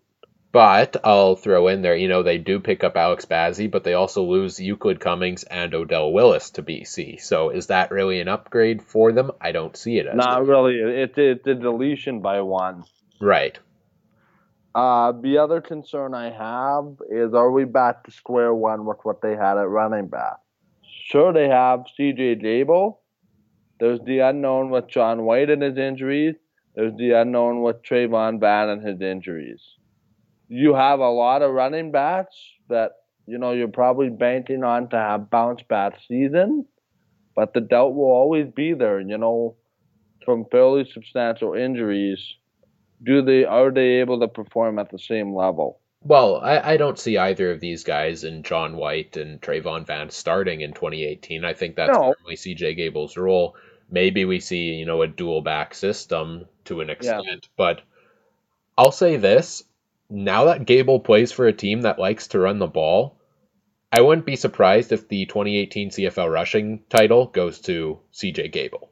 But I'll throw in there, you know, they do pick up Alex Bazzie, but they also lose Euclid Cummings and Odell Willis to B C. So is that really an upgrade for them? I don't see it as Not good. really. It's it, a deletion by one. Right. Uh, the other concern I have is, are we back to square one with what they had at running back? Sure, they have C J Gable. There's the unknown with John White and his injuries. There's the unknown with Trayvon Vann and his injuries. You have a lot of running backs that, you know, you're probably banking on to have bounce back season, but the doubt will always be there, you know, from fairly substantial injuries. Do they are they able to perform at the same level? Well, I, I don't see either of these guys in John White and Trayvon Vann starting in twenty eighteen. I think that's no. Currently C J Gable's role. Maybe we see, you know, a dual back system to an extent. Yeah. But I'll say this. Now that Gable plays for a team that likes to run the ball, I wouldn't be surprised if the twenty eighteen C F L rushing title goes to C J Gable.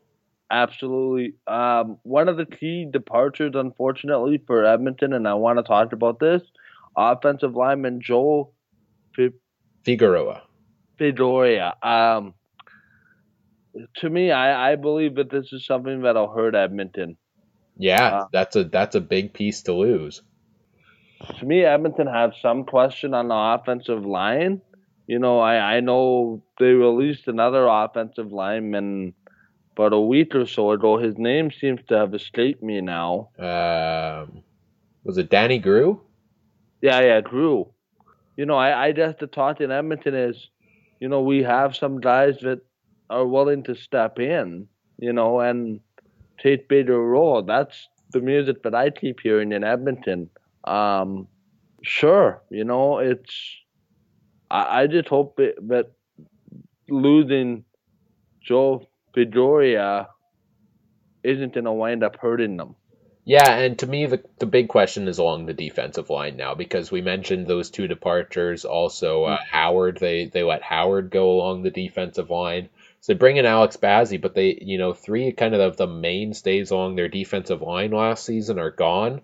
Absolutely. Um, one of the key departures, unfortunately, for Edmonton, and I want to talk about this, offensive lineman Joel F- Figueroa. Figueroa. Um, to me, I, I believe that this is something that'll hurt Edmonton. Yeah, uh, that's a that's a big piece to lose. To me, Edmonton has some question on the offensive line. You know, I, I know they released another offensive lineman about a week or so ago. His name seems to have escaped me now. Um, was it Danny Grew? Yeah, yeah, Drew. You know, I, I guess the talk in Edmonton is, you know, we have some guys that are willing to step in, you know, and take bigger role. That's the music that I keep hearing in Edmonton. Um, sure, you know, it's, I, I just hope it, that losing Joe Figueroa isn't going to wind up hurting them. Yeah, and to me, the, the big question is along the defensive line now, because we mentioned those two departures. Also, uh, Howard, they, they let Howard go along the defensive line. So they bring in Alex Bazzie, but they, you know, three kind of the mainstays along their defensive line last season are gone.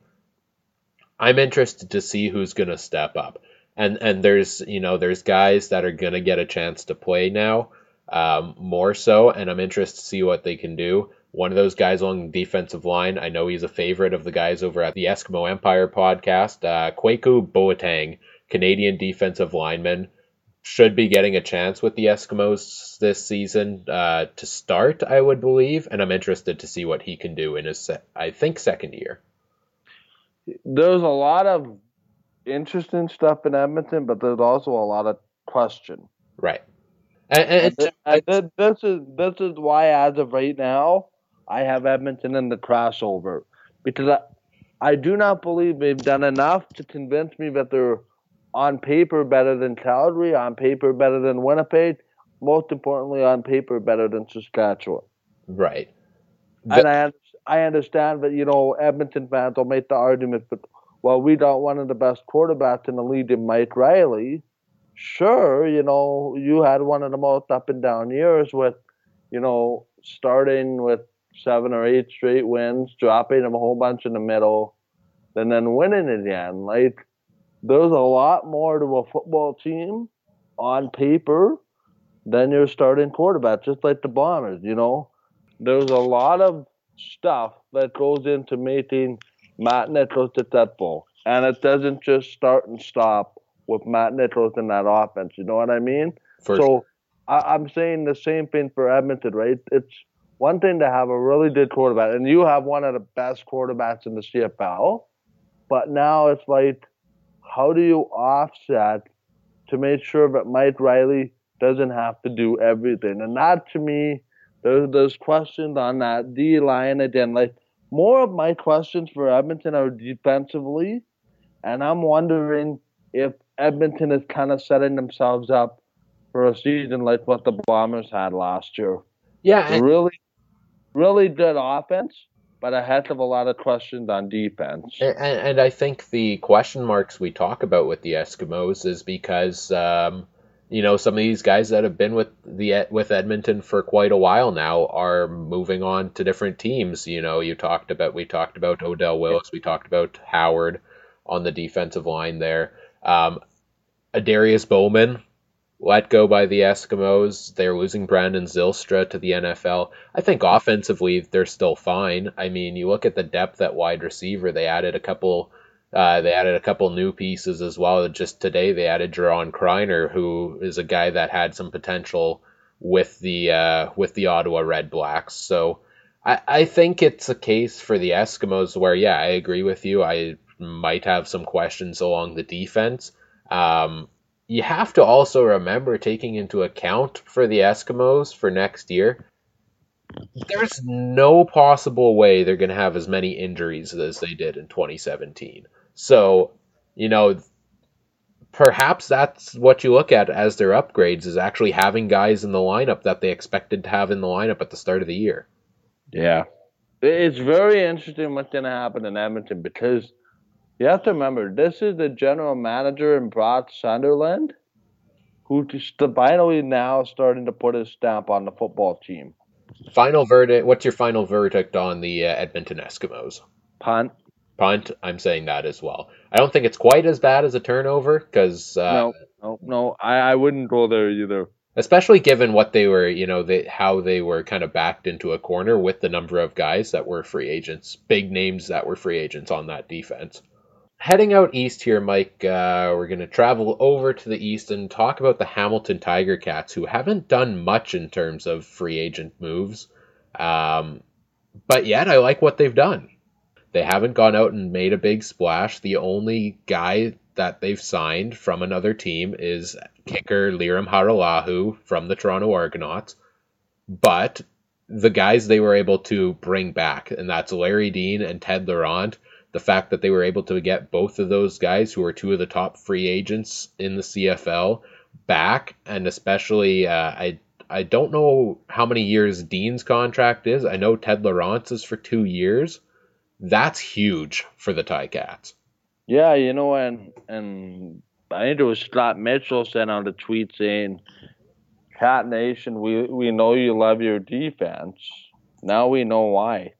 I'm interested to see who's going to step up. And and there's, you know, there's guys that are going to get a chance to play now, um, more so, and I'm interested to see what they can do. One of those guys along the defensive line, I know he's a favorite of the guys over at the Eskimo Empire podcast, uh, Kweku Boateng, Canadian defensive lineman, should be getting a chance with the Eskimos this season uh, to start, I would believe, and I'm interested to see what he can do in his, se- I think, second year. There's a lot of interesting stuff in Edmonton, but there's also a lot of question. Right. And, and, and, and, and this is this is why, as of right now, I have Edmonton in the crossover, because I, I do not believe they've done enough to convince me that they're on paper better than Calgary, on paper better than Winnipeg, most importantly on paper better than Saskatchewan. Right. And I, I understand that, you know, Edmonton fans will make the argument, but well, we got one of the best quarterbacks in the league in Mike Riley, sure, you know, you had one of the most up and down years with, you know, starting with seven or eight straight wins, dropping them a whole bunch in the middle, and then winning again. Like, there's a lot more to a football team on paper than your starting quarterback, just like the Bombers, you know. There's a lot of stuff that goes into making Matt Nichols successful, and it doesn't just start and stop with Matt Nichols in that offense. You know what I mean? First. So I, I'm saying the same thing for Edmonton, right? It's one thing to have a really good quarterback, and you have one of the best quarterbacks in the C F L, but now it's like, how do you offset to make sure that Mike Riley doesn't have to do everything? And that, to me, there's, there's questions on that D-line again. Like, more of my questions for Edmonton are defensively, and I'm wondering if Edmonton is kind of setting themselves up for a season like what the Bombers had last year. Yeah. I- really, really good offense, but I had to have a lot of questions on defense. And, and I think the question marks we talk about with the Eskimos is because, um, you know, some of these guys that have been with the with Edmonton for quite a while now are moving on to different teams. You know, you talked about, we talked about Odell Willis, we talked about Howard on the defensive line there. Um, Adarius Bowman let go by the Eskimos. They're losing Brandon Zylstra to the N F L. I think offensively, they're still fine. I mean, you look at the depth at wide receiver. They added a couple uh, they added a couple new pieces as well. Just today, they added Jaron Kreiner, who is a guy that had some potential with the uh, with the Ottawa Red Blacks. So I, I think it's a case for the Eskimos where, yeah, I agree with you. I might have some questions along the defense. Um You have to also remember, taking into account for the Eskimos for next year, there's no possible way they're going to have as many injuries as they did in twenty seventeen. So, you know, perhaps that's what you look at as their upgrades, is actually having guys in the lineup that they expected to have in the lineup at the start of the year. Yeah. It's very interesting what's going to happen in Edmonton, because you have to remember, this is the general manager in Brad Sunderland, who just finally now starting to put his stamp on the football team. Final verdict. What's your final verdict on the uh, Edmonton Eskimos? Punt. Punt. I'm saying that as well. I don't think it's quite as bad as a turnover, because uh, no, no, no. I, I wouldn't go there either. Especially given what they were, you know, they, how they were kind of backed into a corner with the number of guys that were free agents, big names that were free agents on that defense. Heading out east here, Mike, uh, we're going to travel over to the east and talk about the Hamilton Tiger Cats, who haven't done much in terms of free agent moves. Um, but yet, I like what they've done. They haven't gone out and made a big splash. The only guy that they've signed from another team is kicker Liram Haralahu from the Toronto Argonauts. But the guys they were able to bring back, and that's Larry Dean and Ted Laurent. The fact that they were able to get both of those guys, who are two of the top free agents in the C F L, back, and especially, uh, I I don't know how many years Dean's contract is. I know Ted Laurent's is for two years. That's huge for the Ticats. Yeah, you know, and and I think it was Scott Mitchell sent out a tweet saying, "Cat Nation, we we know you love your defense. Now we know why."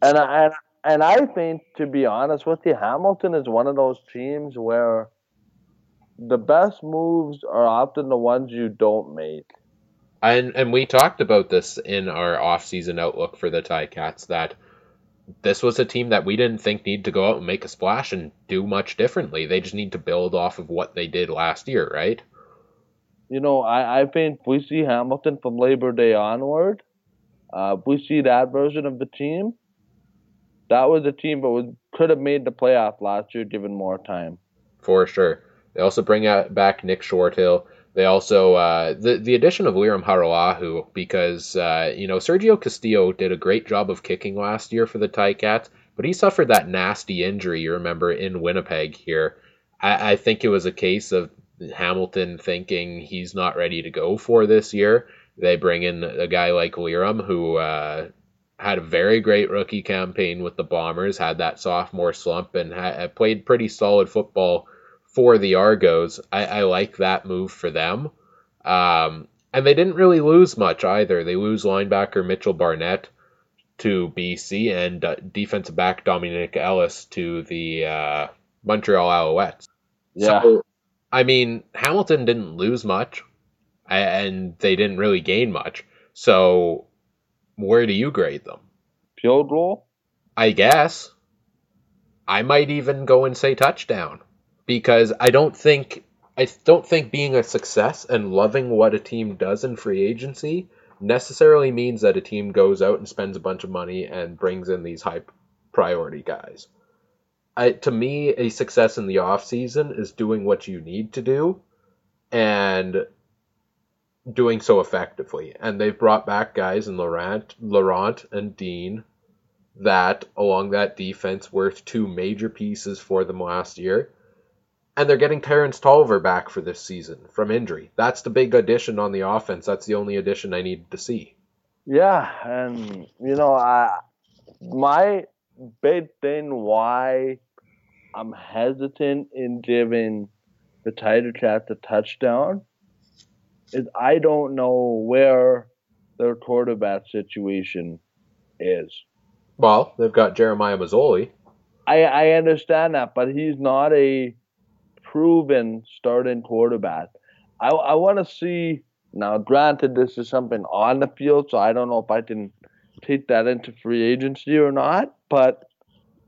And I. And I And I think, to be honest with you, Hamilton is one of those teams where the best moves are often the ones you don't make. And and we talked about this in our offseason outlook for the Ticats, that this was a team that we didn't think need to go out and make a splash and do much differently. They just need to build off of what they did last year, right? You know, I, I think we see Hamilton from Labor Day onward. Uh, we see that version of the team. That was a team that was, could have made the playoff last year given more time. For sure. They also bring out, back Nick Shorthill. They also, uh, the, the addition of Liram Haralahu, because, uh, you know, Sergio Castillo did a great job of kicking last year for the Ticats, but he suffered that nasty injury, you remember, in Winnipeg here. I, I think it was a case of Hamilton thinking he's not ready to go for this year. They bring in a guy like Liram, who, uh, had a very great rookie campaign with the Bombers, had that sophomore slump, and had, played pretty solid football for the Argos. I, I like that move for them. Um, and they didn't really lose much either. They lose linebacker Mitchell Barnett to B C and uh, defensive back Dominic Ellis to the uh, Montreal Alouettes. Yeah. So, I mean, Hamilton didn't lose much, and they didn't really gain much. So where do you grade them? Field goal? I guess. I might even go and say touchdown, because I don't think I don't think being a success and loving what a team does in free agency necessarily means that a team goes out and spends a bunch of money and brings in these high priority guys. I, to me, a success in the offseason is doing what you need to do and doing so effectively. And they've brought back guys in Laurent, Laurent and Dean that, along that defense, were two major pieces for them last year. And they're getting Terrence Tolliver back for this season from injury. That's the big addition on the offense. That's the only addition I needed to see. Yeah, and, you know, I, my big thing why I'm hesitant in giving the title chat the touchdown is I don't know where their quarterback situation is. Well, they've got Jeremiah Mazzoli. I, I understand that, but he's not a proven starting quarterback. I, I want to see, now granted this is something on the field, so I don't know if I can take that into free agency or not, but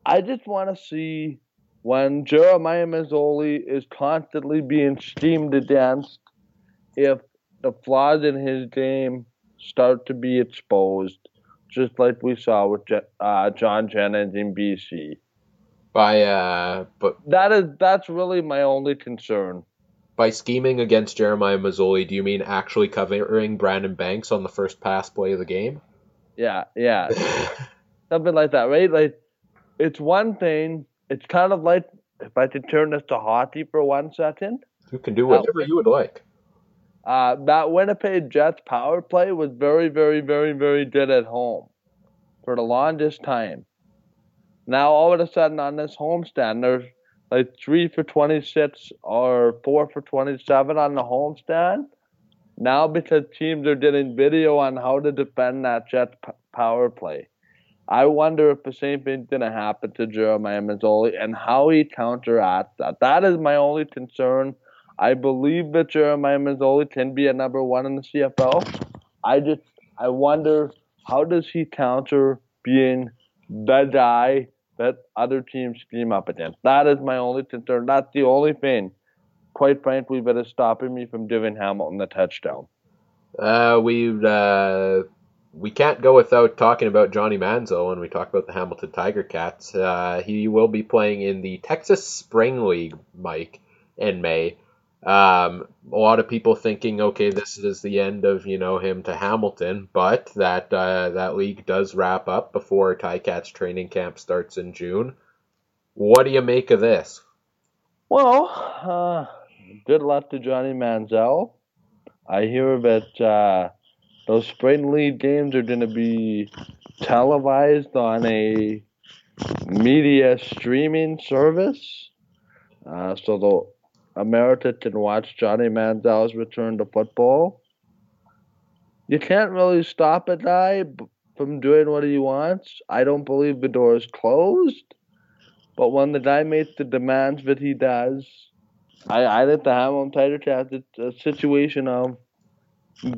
I just want to see when Jeremiah Mazzoli is constantly being steamed against, if the flaws in his game start to be exposed, just like we saw with uh, John Jennings in B C. By uh, but that is that's really my only concern. By scheming against Jeremiah Mazzoli, do you mean actually covering Brandon Banks on the first pass play of the game? Yeah, yeah, something like that, right? Like, it's one thing. It's kind of like, if I could turn this to hockey for one second. You can do whatever uh, you would like. Uh, that Winnipeg Jets power play was very, very, very, very good at home for the longest time. Now, all of a sudden, on this homestand, there's like three for twenty-six or four for twenty-seven on the homestand. Now, because teams are getting video on how to defend that Jets p- power play, I wonder if the same thing's going to happen to Jeremiah Mazzoli and how he counteracts that. That is my only concern. I believe that Jeremiah Mazzoli can be a number one in the C F L. I just, I wonder, how does he counter being the guy that other teams scheme up against? That is my only concern. That's the only thing, quite frankly, that is stopping me from giving Hamilton the touchdown. Uh, we uh, we can't go without talking about Johnny Manziel when we talk about the Hamilton Tiger Cats. Uh, he will be playing in the Texas Spring League, Mike, in May. Um, a lot of people thinking, okay, this is the end of, you know, him to Hamilton, but that uh, that league does wrap up before Ticats training camp starts in June. What do you make of this? Well, uh, good luck to Johnny Manziel. I hear that uh, those spring league games are going to be televised on a media streaming service, uh, so the America can watch Johnny Manziel's return to football. You can't really stop a guy from doing what he wants. I don't believe the door is closed, but when the guy makes the demands that he does, I, I think the Hamilton Tiger Cats, it's a situation of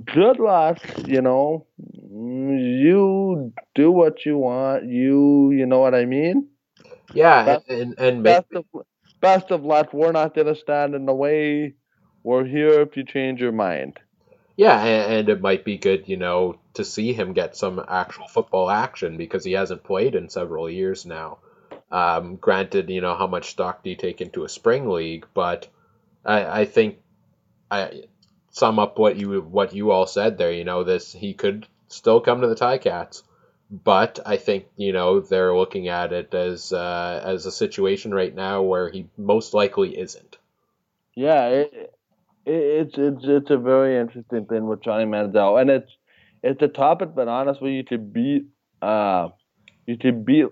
good luck, you know. You do what you want. You, you know what I mean? Yeah, best, and, and maybe... Best of, Best of luck. We're not going to stand in the way. We're here if you change your mind. Yeah, and, and it might be good, you know, to see him get some actual football action, because he hasn't played in several years now. Um, granted, you know, how much stock do you take into a spring league? But I, I think I sum up what you what you all said there. You know, this he could still come to the Ticats. But I think, you know, they're looking at it as uh, as a situation right now where he most likely isn't. Yeah, it, it, it's it's it's a very interesting thing with Johnny Manziel, and it's it's a topic, but honestly, you could beat uh, you could beat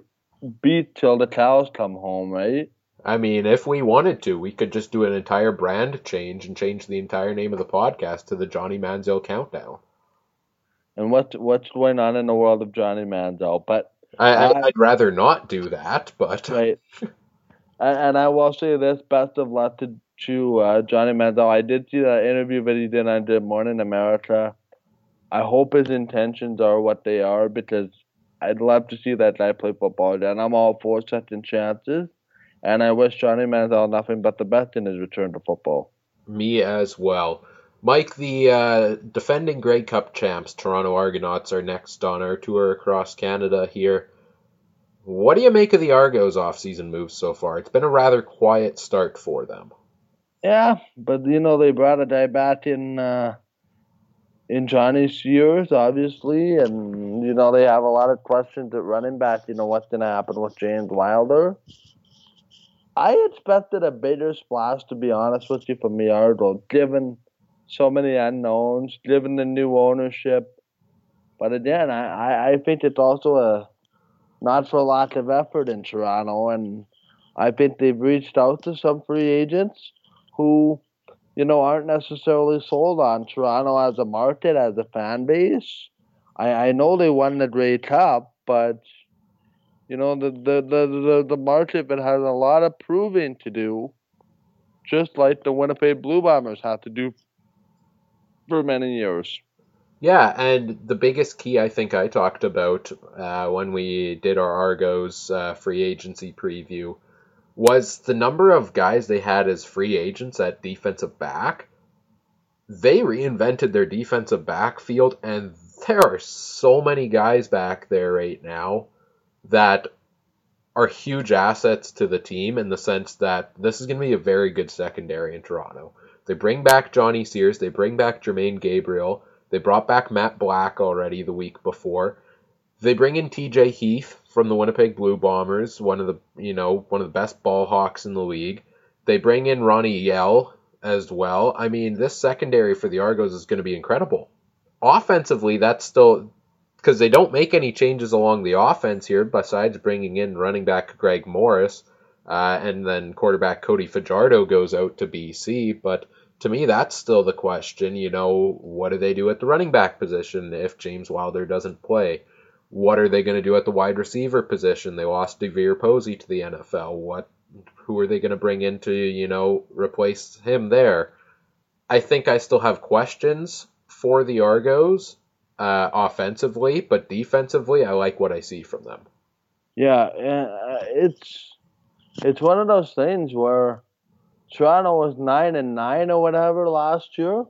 beat till the cows come home, right? I mean, if we wanted to, we could just do an entire brand change and change the entire name of the podcast to the Johnny Manziel Countdown. And what what's going on in the world of Johnny Manziel? But I, I, I'd rather not do that. But right. And I will say this: best of luck to, to uh, Johnny Manziel. I did see that interview that he did on Good Morning America. I hope his intentions are what they are, because I'd love to see that guy play football again. I'm all for second chances, and I wish Johnny Manziel nothing but the best in his return to football. Me as well. Mike, the uh, defending Grey Cup champs, Toronto Argonauts, are next on our tour across Canada here. What do you make of the Argos' offseason moves so far? It's been a rather quiet start for them. Yeah, but, you know, they brought a guy back in... Uh... in Johnny Sears, obviously, and, you know, they have a lot of questions at running back. You know, what's going to happen with James Wilder? I expected a bigger splash, to be honest with you, from the Argos, given so many unknowns, given the new ownership. But again, I, I think it's also a not for lack of effort in Toronto, and I think they've reached out to some free agents who... you know, aren't necessarily sold on Toronto as a market, as a fan base. I, I know they won the Grey Cup, but, you know, the, the, the, the market that has a lot of proving to do, just like the Winnipeg Blue Bombers have to do for many years. Yeah, and the biggest key I think I talked about uh, when we did our Argos uh, free agency preview was the number of guys they had as free agents at defensive back. They reinvented their defensive backfield, and there are so many guys back there right now that are huge assets to the team, in the sense that this is going to be a very good secondary in Toronto. They bring back Johnny Sears. They bring back Jermaine Gabriel. They brought back Matt Black already the week before. They bring in T J Heath from the Winnipeg Blue Bombers, one of the you know one of the best ball hawks in the league. They bring in Ronnie Yell as well. I mean, this secondary for the Argos is going to be incredible. Offensively, that's still because they don't make any changes along the offense here, besides bringing in running back Greg Morris, uh, and then quarterback Cody Fajardo goes out to B C. But to me, that's still the question. You know, what do they do at the running back position if James Wilder doesn't play? What are they going to do at the wide receiver position? They lost DeVere Posey to the N F L. What, who are they going to bring in to, you know, replace him there? I think I still have questions for the Argos uh, offensively, but defensively, I like what I see from them. Yeah, uh, it's it's one of those things where Toronto was nine and nine or whatever last year,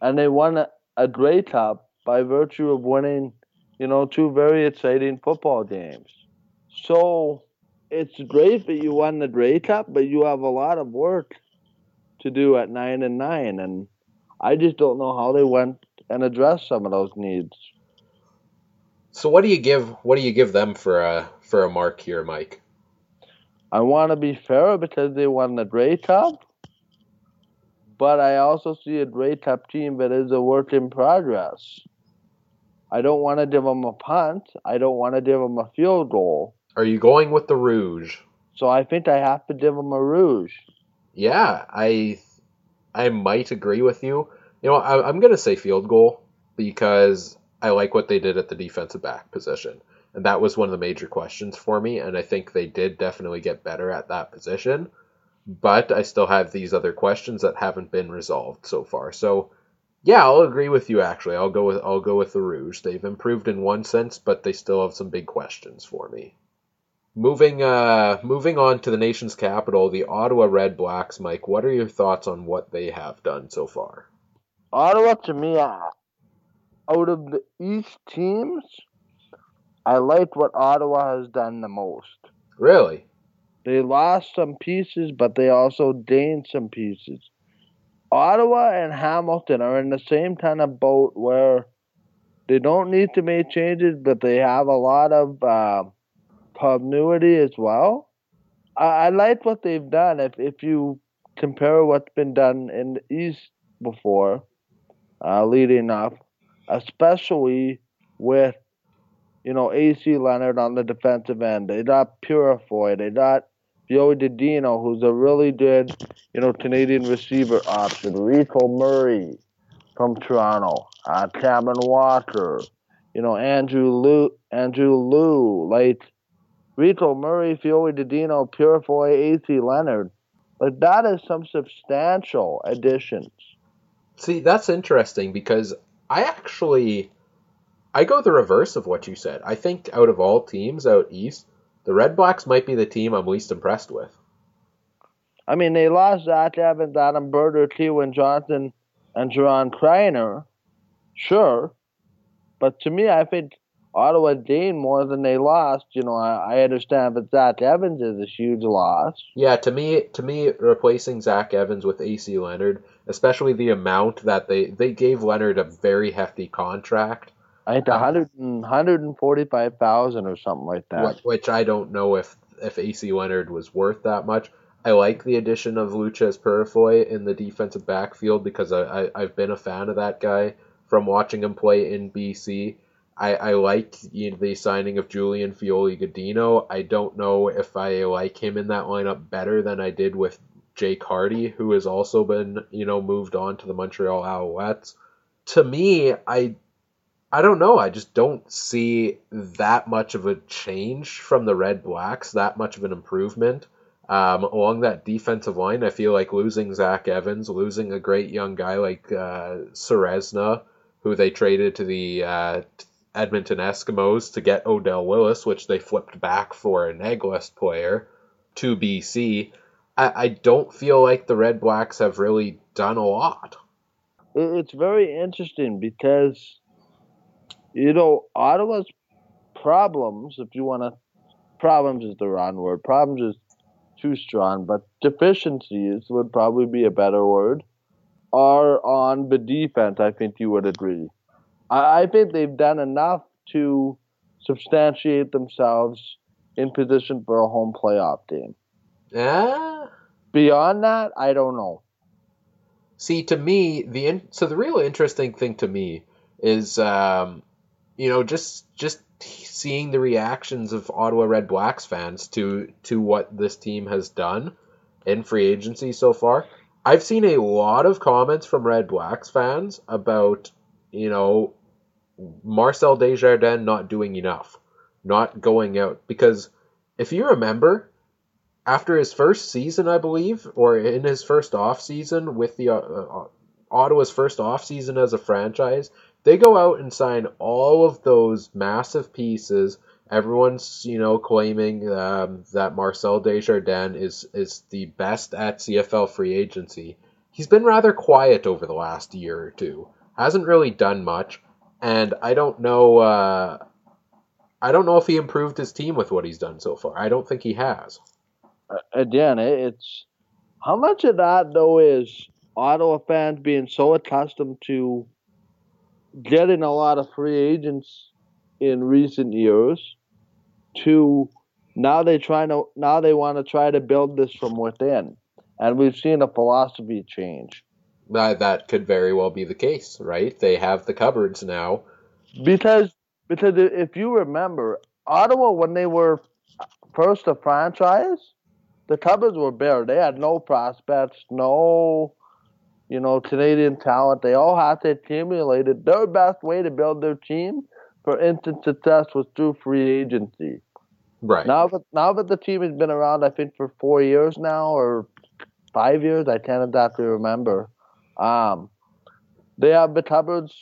and they won a, a Grey Cup by virtue of winning, you know, two very exciting football games. So it's great that you won the Grey Cup, but you have a lot of work to do at nine and nine, and I just don't know how they went and addressed some of those needs. So what do you give? What do you give them for a for a mark here, Mike? I want to be fair because they won the Grey Cup, but I also see a Grey Cup team that is a work in progress. I don't want to give them a punt. I don't want to give them a field goal. Are you going with the Rouge? So I think I have to give them a Rouge. Yeah, I I might agree with you. You know, I, I'm going to say field goal because I like what they did at the defensive back position. And that was one of the major questions for me, and I think they did definitely get better at that position. But I still have these other questions that haven't been resolved so far. So... yeah, I'll agree with you. Actually, I'll go with I'll go with the Rouge. They've improved in one sense, but they still have some big questions for me. Moving uh, moving on to the nation's capital, the Ottawa Red Blacks. Mike, what are your thoughts on what they have done so far? Ottawa, to me, out of the East teams, I like what Ottawa has done the most. Really? They lost some pieces, but they also gained some pieces. Ottawa and Hamilton are in the same kind of boat where they don't need to make changes, but they have a lot of uh, continuity as well. I, I like what they've done. If if you compare what's been done in the East before, uh, leading up, especially with, you know, A C Leonard on the defensive end. They got Purifoy. They got Joey DeDino, who's a really good, you know, Canadian receiver option. Rico Murray from Toronto. Uh, Cabin Walker. You know, Andrew Lu, Andrew Lu, like Rico Murray, Feoli-Gudino, Purifoy, A C. Leonard. Like, that is some substantial additions. See, that's interesting because I actually, I go the reverse of what you said. I think out of all teams out east, the Red Blacks might be the team I'm least impressed with. I mean, they lost Zach Evans, Adam Berger, Keewan Johnson, and Jaron Kreiner, sure. But to me, I think Ottawa gained more than they lost. You know, I, I understand that Zach Evans is a huge loss. Yeah, to me, to me, replacing Zach Evans with A C. Leonard, especially the amount that they, they gave Leonard a very hefty contract. I think one hundred forty-five thousand or something like that. Which, which I don't know if, if A C. Leonard was worth that much. I like the addition of Luches Purifoy in the defensive backfield because I, I, I've been a fan of that guy from watching him play in B C. I, I like you know, the signing of Julian Feoli-Gudino. I don't know if I like him in that lineup better than I did with Jake Hardy, who has also been, you know, moved on to the Montreal Alouettes. To me, I... I don't know. I just don't see that much of a change from the Red Blacks, that much of an improvement. Um, along that defensive line, I feel like losing Zach Evans, losing a great young guy like uh, Serezna, who they traded to the uh, Edmonton Eskimos to get Odell Willis, which they flipped back for an eggless player, to B C. I, I don't feel like the Red Blacks have really done a lot. It's very interesting because... You know, Ottawa's problems, if you want to... Problems is the wrong word. Problems is too strong, but deficiencies would probably be a better word, are on the defense, I think you would agree. I, I think they've done enough to substantiate themselves in position for a home playoff game. Yeah. Beyond that, I don't know. See, to me, the in- so the real interesting thing to me is... Um, You know, just just seeing the reactions of Ottawa Red Blacks fans to to what this team has done in free agency so far. I've seen a lot of comments from Red Blacks fans about, you know, Marcel Desjardins not doing enough, not going out. Because if you remember, after his first season, I believe, or in his first offseason with the uh, Ottawa's first offseason as a franchise... They go out and sign all of those massive pieces. Everyone's, you know, claiming um, that Marcel Desjardins is, is the best at C F L free agency. He's been rather quiet over the last year or two. Hasn't really done much. And I don't know uh, I don't know if he improved his team with what he's done so far. I don't think he has. Again, it's... How much of that, though, is Ottawa fans being so accustomed to getting a lot of free agents in recent years to now they trying to now they want to try to build this from within, and we've seen a philosophy change. That that could very well be the case, right? They have the cupboards now because because if you remember, Ottawa when they were first a franchise, the cupboards were bare. They had no prospects, no. You know, Canadian talent, they all have to accumulate it. Their best way to build their team for instant success was through free agency. Right. Now that, now that the team has been around, I think, for four years now or five years, I can't exactly remember. Um, they have the cupboards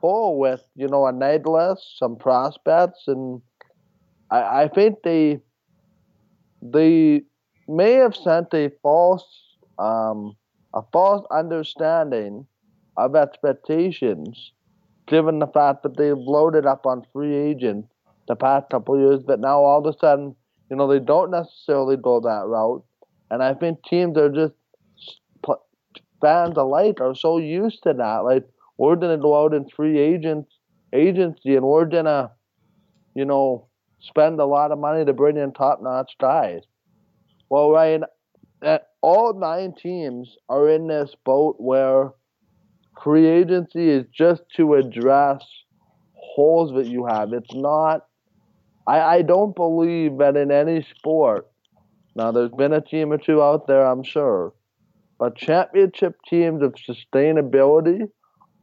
full with, you know, a night list, some prospects, and I, I think they, they may have sent a false... Um, A false understanding of expectations, given the fact that they've loaded up on free agent the past couple of years, but now all of a sudden, you know, they don't necessarily go that route. And I think teams are just, fans alike are so used to that. Like, we're going to go out in free agent agency and we're going to, you know, spend a lot of money to bring in top-notch guys. Well, Ryan, that all nine teams are in this boat where free agency is just to address holes that you have. It's not, I, I don't believe that in any sport Now, there's been a team or two out there, I'm sure. But championship teams of sustainability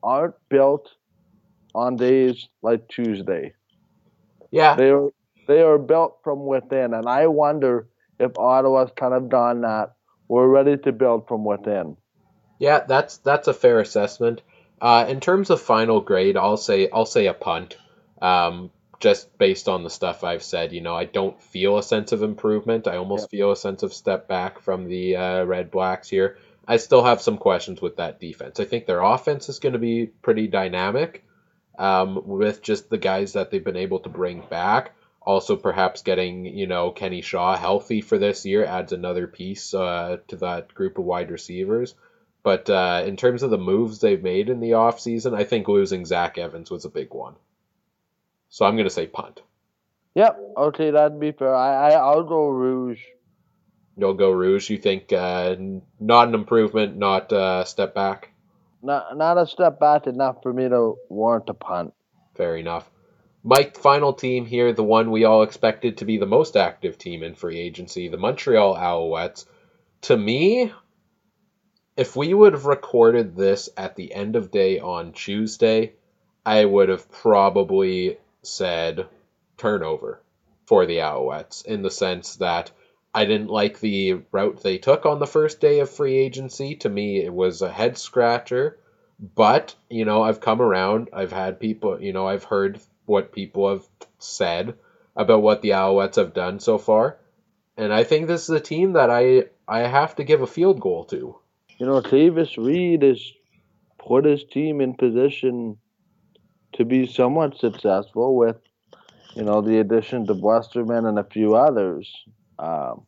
aren't built on days like Tuesday. Yeah. They are, they are built from within. And I wonder if Ottawa's kind of done that. We're ready to build from within. Yeah, that's that's a fair assessment. Uh, in terms of final grade, I'll say I'll say a punt. Um, just based on the stuff I've said, you know, I don't feel a sense of improvement. I almost yep. feel a sense of step back from the uh, Red Blacks here. I still have some questions with that defense. I think their offense is going to be pretty dynamic um, with just the guys that they've been able to bring back. Also, perhaps getting, you know, Kenny Shaw healthy for this year adds another piece uh, to that group of wide receivers. But uh, in terms of the moves they've made in the offseason, I think losing Zach Evans was a big one. So I'm going to say punt. Yep. Okay, that'd be fair. I, I, I'll go Rouge. You'll go Rouge? You think uh, not an improvement, not a step back? Not, not a step back enough for me to warrant a punt. Fair enough. Mike, final team here, the one we all expected to be the most active team in free agency, the Montreal Alouettes. To me, if we would have recorded this at the end of day on Tuesday, I would have probably said turnover for the Alouettes, in the sense that I didn't like the route they took on the first day of free agency. To me, it was a head scratcher, but, you know, I've come around. I've had people, you know, I've heard what people have said about what the Alouettes have done so far. And I think this is a team that I, I have to give a field goal to. You know, Davis Reed has put his team in position to be somewhat successful with, you know, the addition of Westerman and a few others. Um,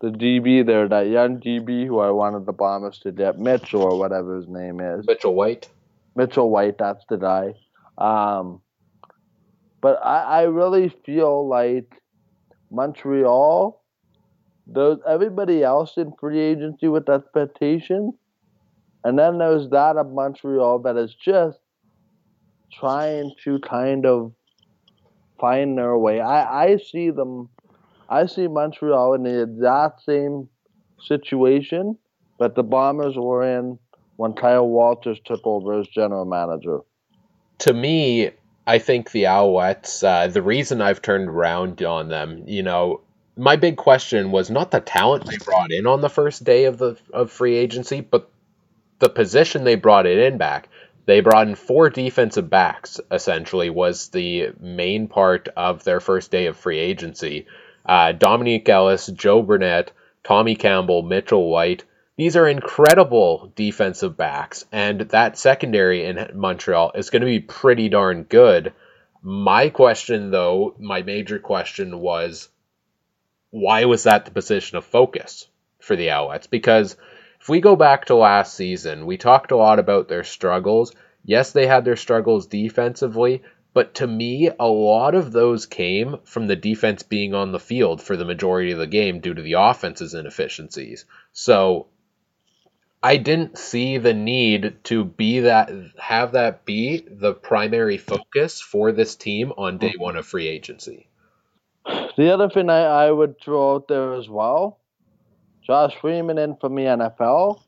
the D B there, that young D B who I wanted the Bombers to get, Mitchell or whatever his name is. Mitchell White. Mitchell White, that's the guy. Um, But I, I really feel like Montreal, there's everybody else in free agency with expectations, and then there's that of Montreal that is just trying to kind of find their way. I, I see them, I see Montreal in the exact same situation that the Bombers were in when Kyle Walters took over as general manager. To me, I think the Alouettes, uh, the reason I've turned around on them, you know, my big question was not the talent they brought in on the first day of the of free agency, but the position they brought it in back. They brought in four defensive backs, essentially, was the main part of their first day of free agency. Uh, Dominique Ellis, Joe Burnett, Tommy Campbell, Mitchell White. These are incredible defensive backs, and that secondary in Montreal is going to be pretty darn good. My question, though, my major question was, why was that the position of focus for the Alouettes? Because if we go back to last season, we talked a lot about their struggles. Yes, they had their struggles defensively, but to me, a lot of those came from the defense being on the field for the majority of the game due to the offense's inefficiencies. So I didn't see the need to be that, have that be the primary focus for this team on day one of free agency. The other thing I, I would throw out there as well, Josh Freeman in from the N F L.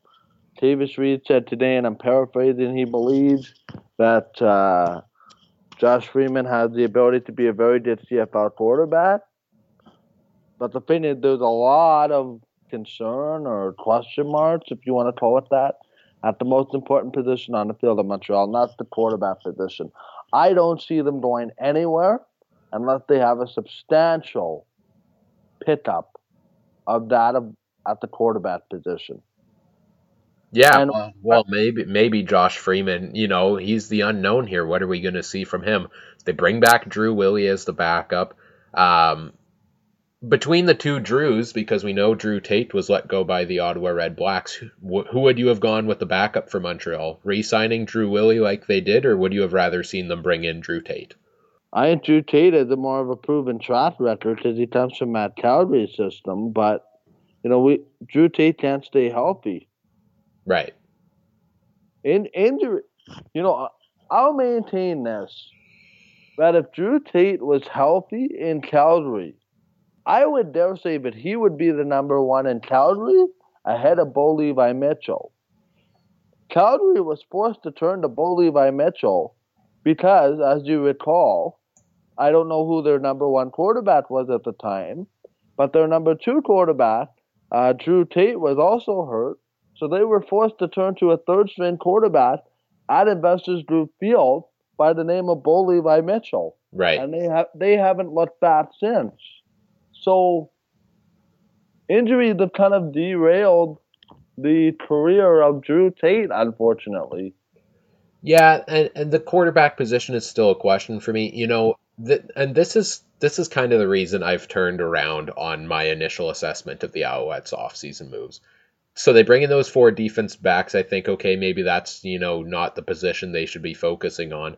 Davis Reed said today, and I'm paraphrasing, he believes that uh, Josh Freeman has the ability to be a very good C F L quarterback. But the thing is, there's a lot of concern or question marks, if you want to call it that, at the most important position on the field of Montreal, and that's the quarterback position. I don't see them going anywhere unless they have a substantial pickup of that of, at the quarterback position. Yeah, and, well, well, maybe maybe Josh Freeman, you know, he's the unknown here. What are we going to see from him? They bring back Drew Willie as the backup. Um, Between the two Drews, because we know Drew Tate was let go by the Ottawa Red Blacks, who, who would you have gone with the backup for Montreal? Re-signing Drew Willie like they did, or would you have rather seen them bring in Drew Tate? I think Drew Tate is a more of a proven track record because he comes from Matt Calgary's system, but, you know, we Drew Tate can't stay healthy. Right. In injury, you know, I'll maintain this, that if Drew Tate was healthy in Calgary, I would dare say that he would be the number one in Calgary ahead of Bo Levi Mitchell. Calgary was forced to turn to Bo Levi Mitchell because, as you recall, I don't know who their number one quarterback was at the time, but their number two quarterback, uh, Drew Tate, was also hurt, so they were forced to turn to a third-string quarterback at Investors Group Field by the name of Bo Levi Mitchell. Right. And they have they haven't looked back since. So injuries have kind of derailed the career of Drew Tate, unfortunately. Yeah, and, and the quarterback position is still a question for me. You know, th- and this is this is kind of the reason I've turned around on my initial assessment of the Alouettes' offseason moves. So they bring in those four defense backs. I think, okay, maybe that's, you know, not the position they should be focusing on.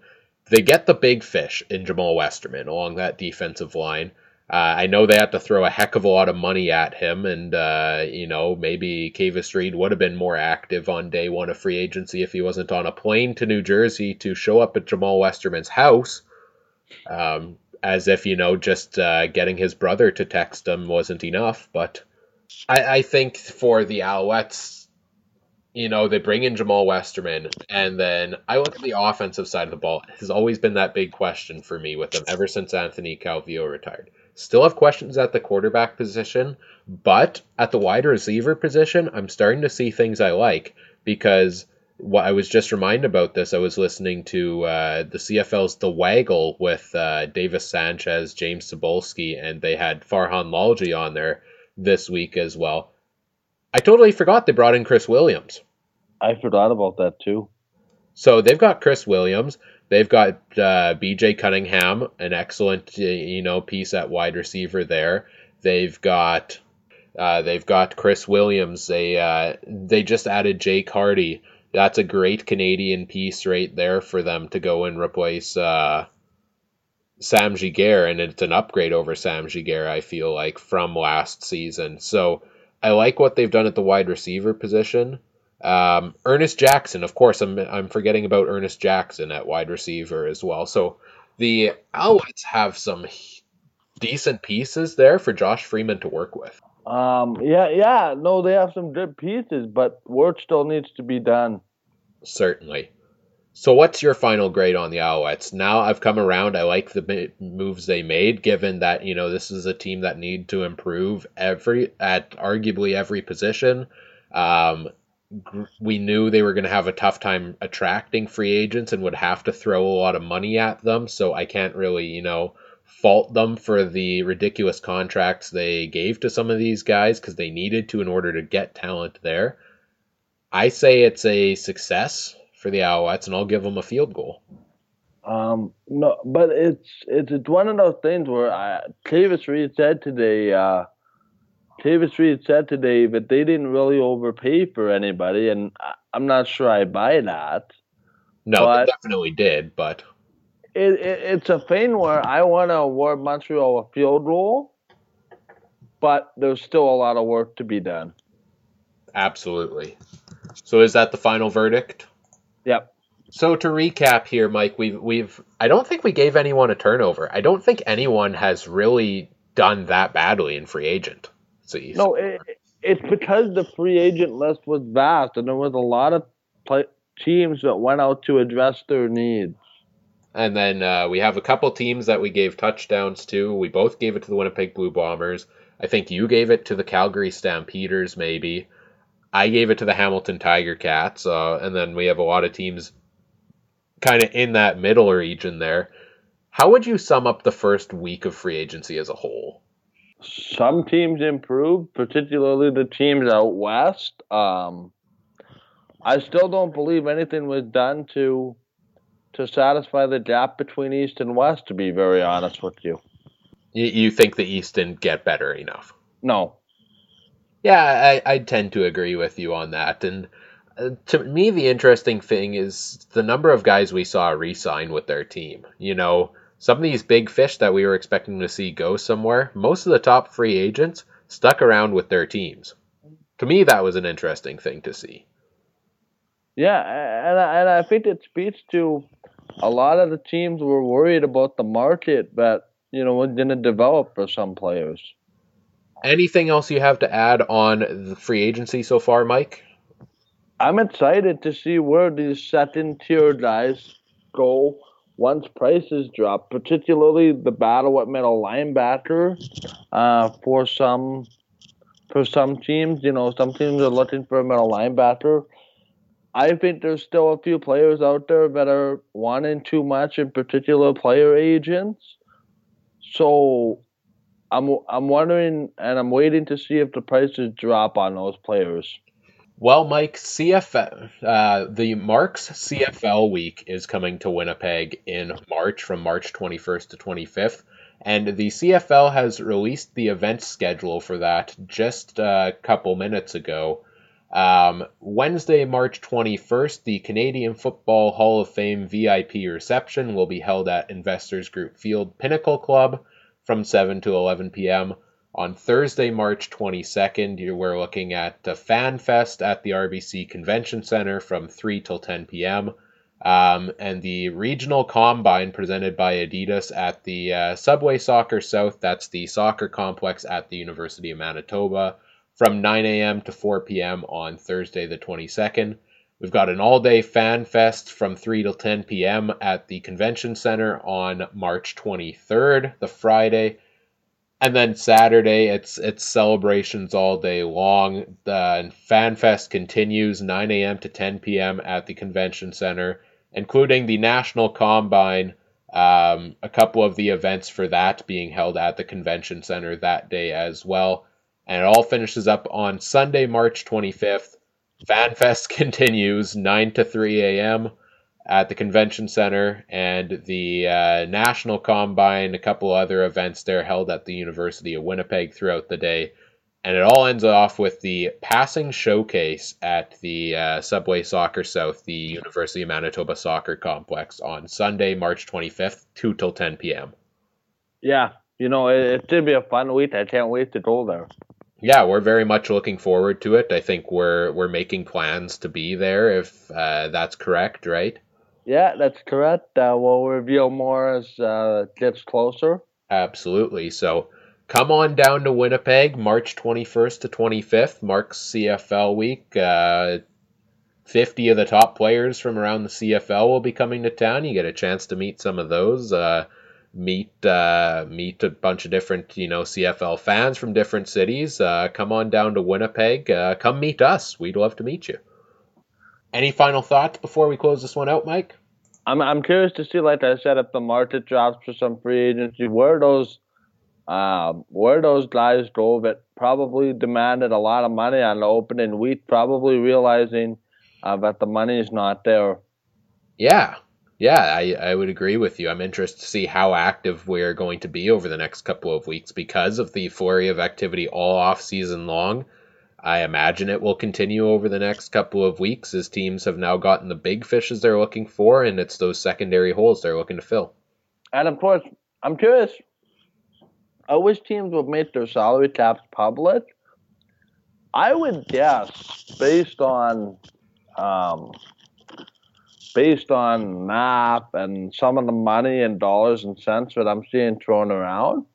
They get the big fish in Jamal Westerman along that defensive line. Uh, I know they have to throw a heck of a lot of money at him, and, uh, you know, maybe Kavis Reed would have been more active on day one of free agency if he wasn't on a plane to New Jersey to show up at Jamal Westerman's house, um, as if, you know, just uh, getting his brother to text him wasn't enough. But I, I think for the Alouettes, you know, they bring in Jamal Westerman, and then I look at the offensive side of the ball. It has always been that big question for me with them ever since Anthony Calvillo retired. Still have questions at the quarterback position, but at the wide receiver position, I'm starting to see things I like, because what I was just reminded about this, I was listening to uh, the C F L's The Waggle with uh, Davis Sanchez, James Cebulski, and they had Farhan Lalji on there this week as well. I totally forgot they brought in Chris Williams. I forgot about that too. So they've got Chris Williams. They've got uh, B J Cunningham, an excellent, you know, piece at wide receiver there. They've got uh, they've got Chris Williams. They uh, they just added Jake Hardy. That's a great Canadian piece right there for them to go and replace uh, Sam Giguere, and it's an upgrade over Sam Giguere, I feel like, from last season. So I like what they've done at the wide receiver position. Um, Ernest Jackson, of course, I'm I'm forgetting about Ernest Jackson at wide receiver as well. So the Alouettes have some decent pieces there for Josh Freeman to work with. Um, yeah, yeah, no, they have some good pieces, but work still needs to be done. Certainly. So what's your final grade on the Alouettes? Now I've come around. I like the moves they made, given that, you know, this is a team that need to improve every at arguably every position. Um, we knew they were going to have a tough time attracting free agents and would have to throw a lot of money at them. So I can't really, you know, fault them for the ridiculous contracts they gave to some of these guys, because they needed to in order to get talent there. I say it's a success for the Alouettes, and I'll give them a field goal. Um, no, but it's, it's, it's one of those things where I, Travis Reed said today, uh, Davis Reed said today that they didn't really overpay for anybody, and I'm not sure I buy that. No, but they definitely did, but... It, it, it's a thing where I want to award Montreal a field goal, but there's still a lot of work to be done. Absolutely. So is that the final verdict? Yep. So to recap here, Mike, we've we've I don't think we gave anyone a turnover. I don't think anyone has really done that badly in free agent. No, it, it's because the free agent list was vast, and there was a lot of play- teams that went out to address their needs. And then uh, we have a couple teams that we gave touchdowns to. We both gave it to the Winnipeg Blue Bombers. I think you gave it to the Calgary Stampeders, maybe. I gave it to the Hamilton Tiger Cats. Uh, and then we have a lot of teams kind of in that middle region there. How would you sum up the first week of free agency as a whole? Some teams improved, particularly the teams out west. Um, I still don't believe anything was done to to satisfy the gap between east and west, to be very honest with you. You, you think the east didn't get better enough? No. Yeah, I, I tend to agree with you on that. And uh, to me, the interesting thing is the number of guys we saw re-sign with their team. You know, some of these big fish that we were expecting to see go somewhere, most of the top free agents stuck around with their teams. To me, that was an interesting thing to see. Yeah, and I, and I think it speaks to a lot of the teams were worried about the market that, you know, was going to develop for some players. Anything else you have to add on the free agency so far, Mike? I'm excited to see where these second-tier guys go once prices drop, particularly the battle at middle linebacker uh, for some for some teams. You know, some teams are looking for a middle linebacker. I think there's still a few players out there that are wanting too much, in particular player agents. So I'm I'm wondering, and I'm waiting to see if the prices drop on those players. Well, Mike, C F L, uh, the Marks C F L week is coming to Winnipeg in March, from March twenty-first to twenty-fifth, and the C F L has released the event schedule for that just a couple minutes ago. Um, Wednesday, March twenty-first, the Canadian Football Hall of Fame V I P reception will be held at Investors Group Field Pinnacle Club from seven to eleven p.m. On Thursday, March twenty-second, we're looking at a Fan Fest at the R B C Convention Center from three till ten p.m. Um, and the Regional Combine presented by Adidas at the uh, Subway Soccer South, that's the soccer complex at the University of Manitoba, from nine a.m. to four p.m. on Thursday the twenty-second. We've got an all-day Fan Fest from three till ten p.m. at the Convention Center on March twenty-third, the Friday. And then Saturday, it's it's celebrations all day long. The Fan Fest continues nine a.m. to ten p.m. at the Convention Center, including the National Combine, um, a couple of the events for that being held at the Convention Center that day as well. And it all finishes up on Sunday, March twenty-fifth. Fan Fest continues nine to three a.m. at the Convention Center, and the uh, National Combine, a couple other events there held at the University of Winnipeg throughout the day. And it all ends off with the Passing Showcase at the uh, Subway Soccer South, the University of Manitoba Soccer Complex, on Sunday, March twenty-fifth, two till ten p.m. Yeah, you know, it, it should be a fun week. I can't wait to go there. Yeah, we're very much looking forward to it. I think we're we're making plans to be there, if uh, that's correct, right? Yeah, that's correct. Uh, we'll reveal more as uh, it gets closer. Absolutely. So come on down to Winnipeg, March twenty-first to twenty-fifth, Marks C F L Week. Uh, fifty of the top players from around the C F L will be coming to town. You get a chance to meet some of those. Uh, meet uh, meet a bunch of different, you know, C F L fans from different cities. Uh, come on down to Winnipeg. Uh, come meet us. We'd love to meet you. Any final thoughts before we close this one out, Mike? I'm I'm curious to see, like I said, if the market drops for some free agency, where those uh, where those guys go that probably demanded a lot of money on the opening week, probably realizing uh, that the money is not there. Yeah, yeah, I, I would agree with you. I'm interested to see how active we're going to be over the next couple of weeks because of the flurry of activity all off season long. I imagine it will continue over the next couple of weeks as teams have now gotten the big fishes they're looking for, and it's those secondary holes they're looking to fill. And, of course, I'm curious. I wish teams would make their salary caps public. I would guess, based on um, based on math and some of the money and dollars and cents that I'm seeing thrown around,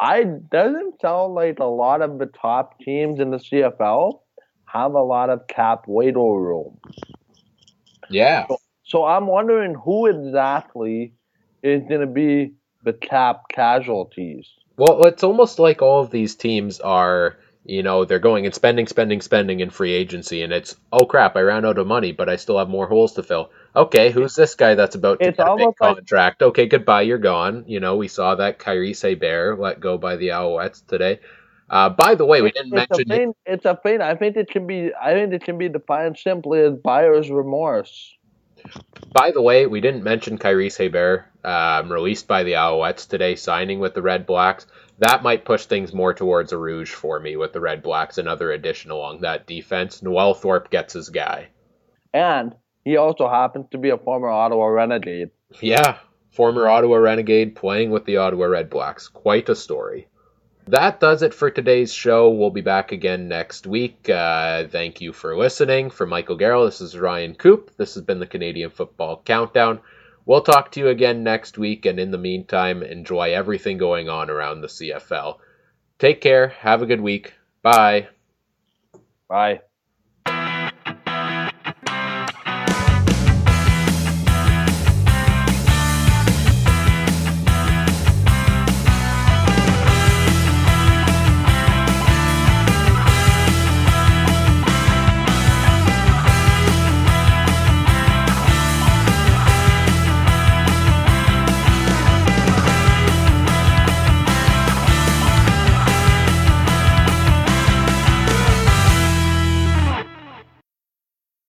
I doesn't sound like a lot of the top teams in the C F L have a lot of cap wiggle room. Yeah. So, so I'm wondering who exactly is going to be the cap casualties. Well, it's almost like all of these teams are, you know, they're going and spending, spending, spending in free agency, and it's, oh crap, I ran out of money, but I still have more holes to fill. Okay, who's this guy that's about to it's get a big contract? Like, okay, goodbye, you're gone. You know, we saw that Kyrese Hebert let go by the Alouettes today. Uh, by the way, we didn't it's mention a thing, it. It's a thing. I think it can be. I think it can be defined simply as buyer's remorse. By the way, we didn't mention Kyrese Hebert, um, released by the Alouettes today, signing with the Red Blacks. That might push things more towards a rouge for me with the Red Blacks, another addition along that defense. Noel Thorpe gets his guy, and he also happens to be a former Ottawa Renegade. Yeah, former Ottawa Renegade playing with the Ottawa Red Blacks. Quite a story. That does it for today's show. We'll be back again next week. Uh, thank you for listening. For Michael Garrell, this is Ryan Koop. This has been the Canadian Football Countdown. We'll talk to you again next week, and in the meantime, enjoy everything going on around the C F L. Take care. Have a good week. Bye. Bye.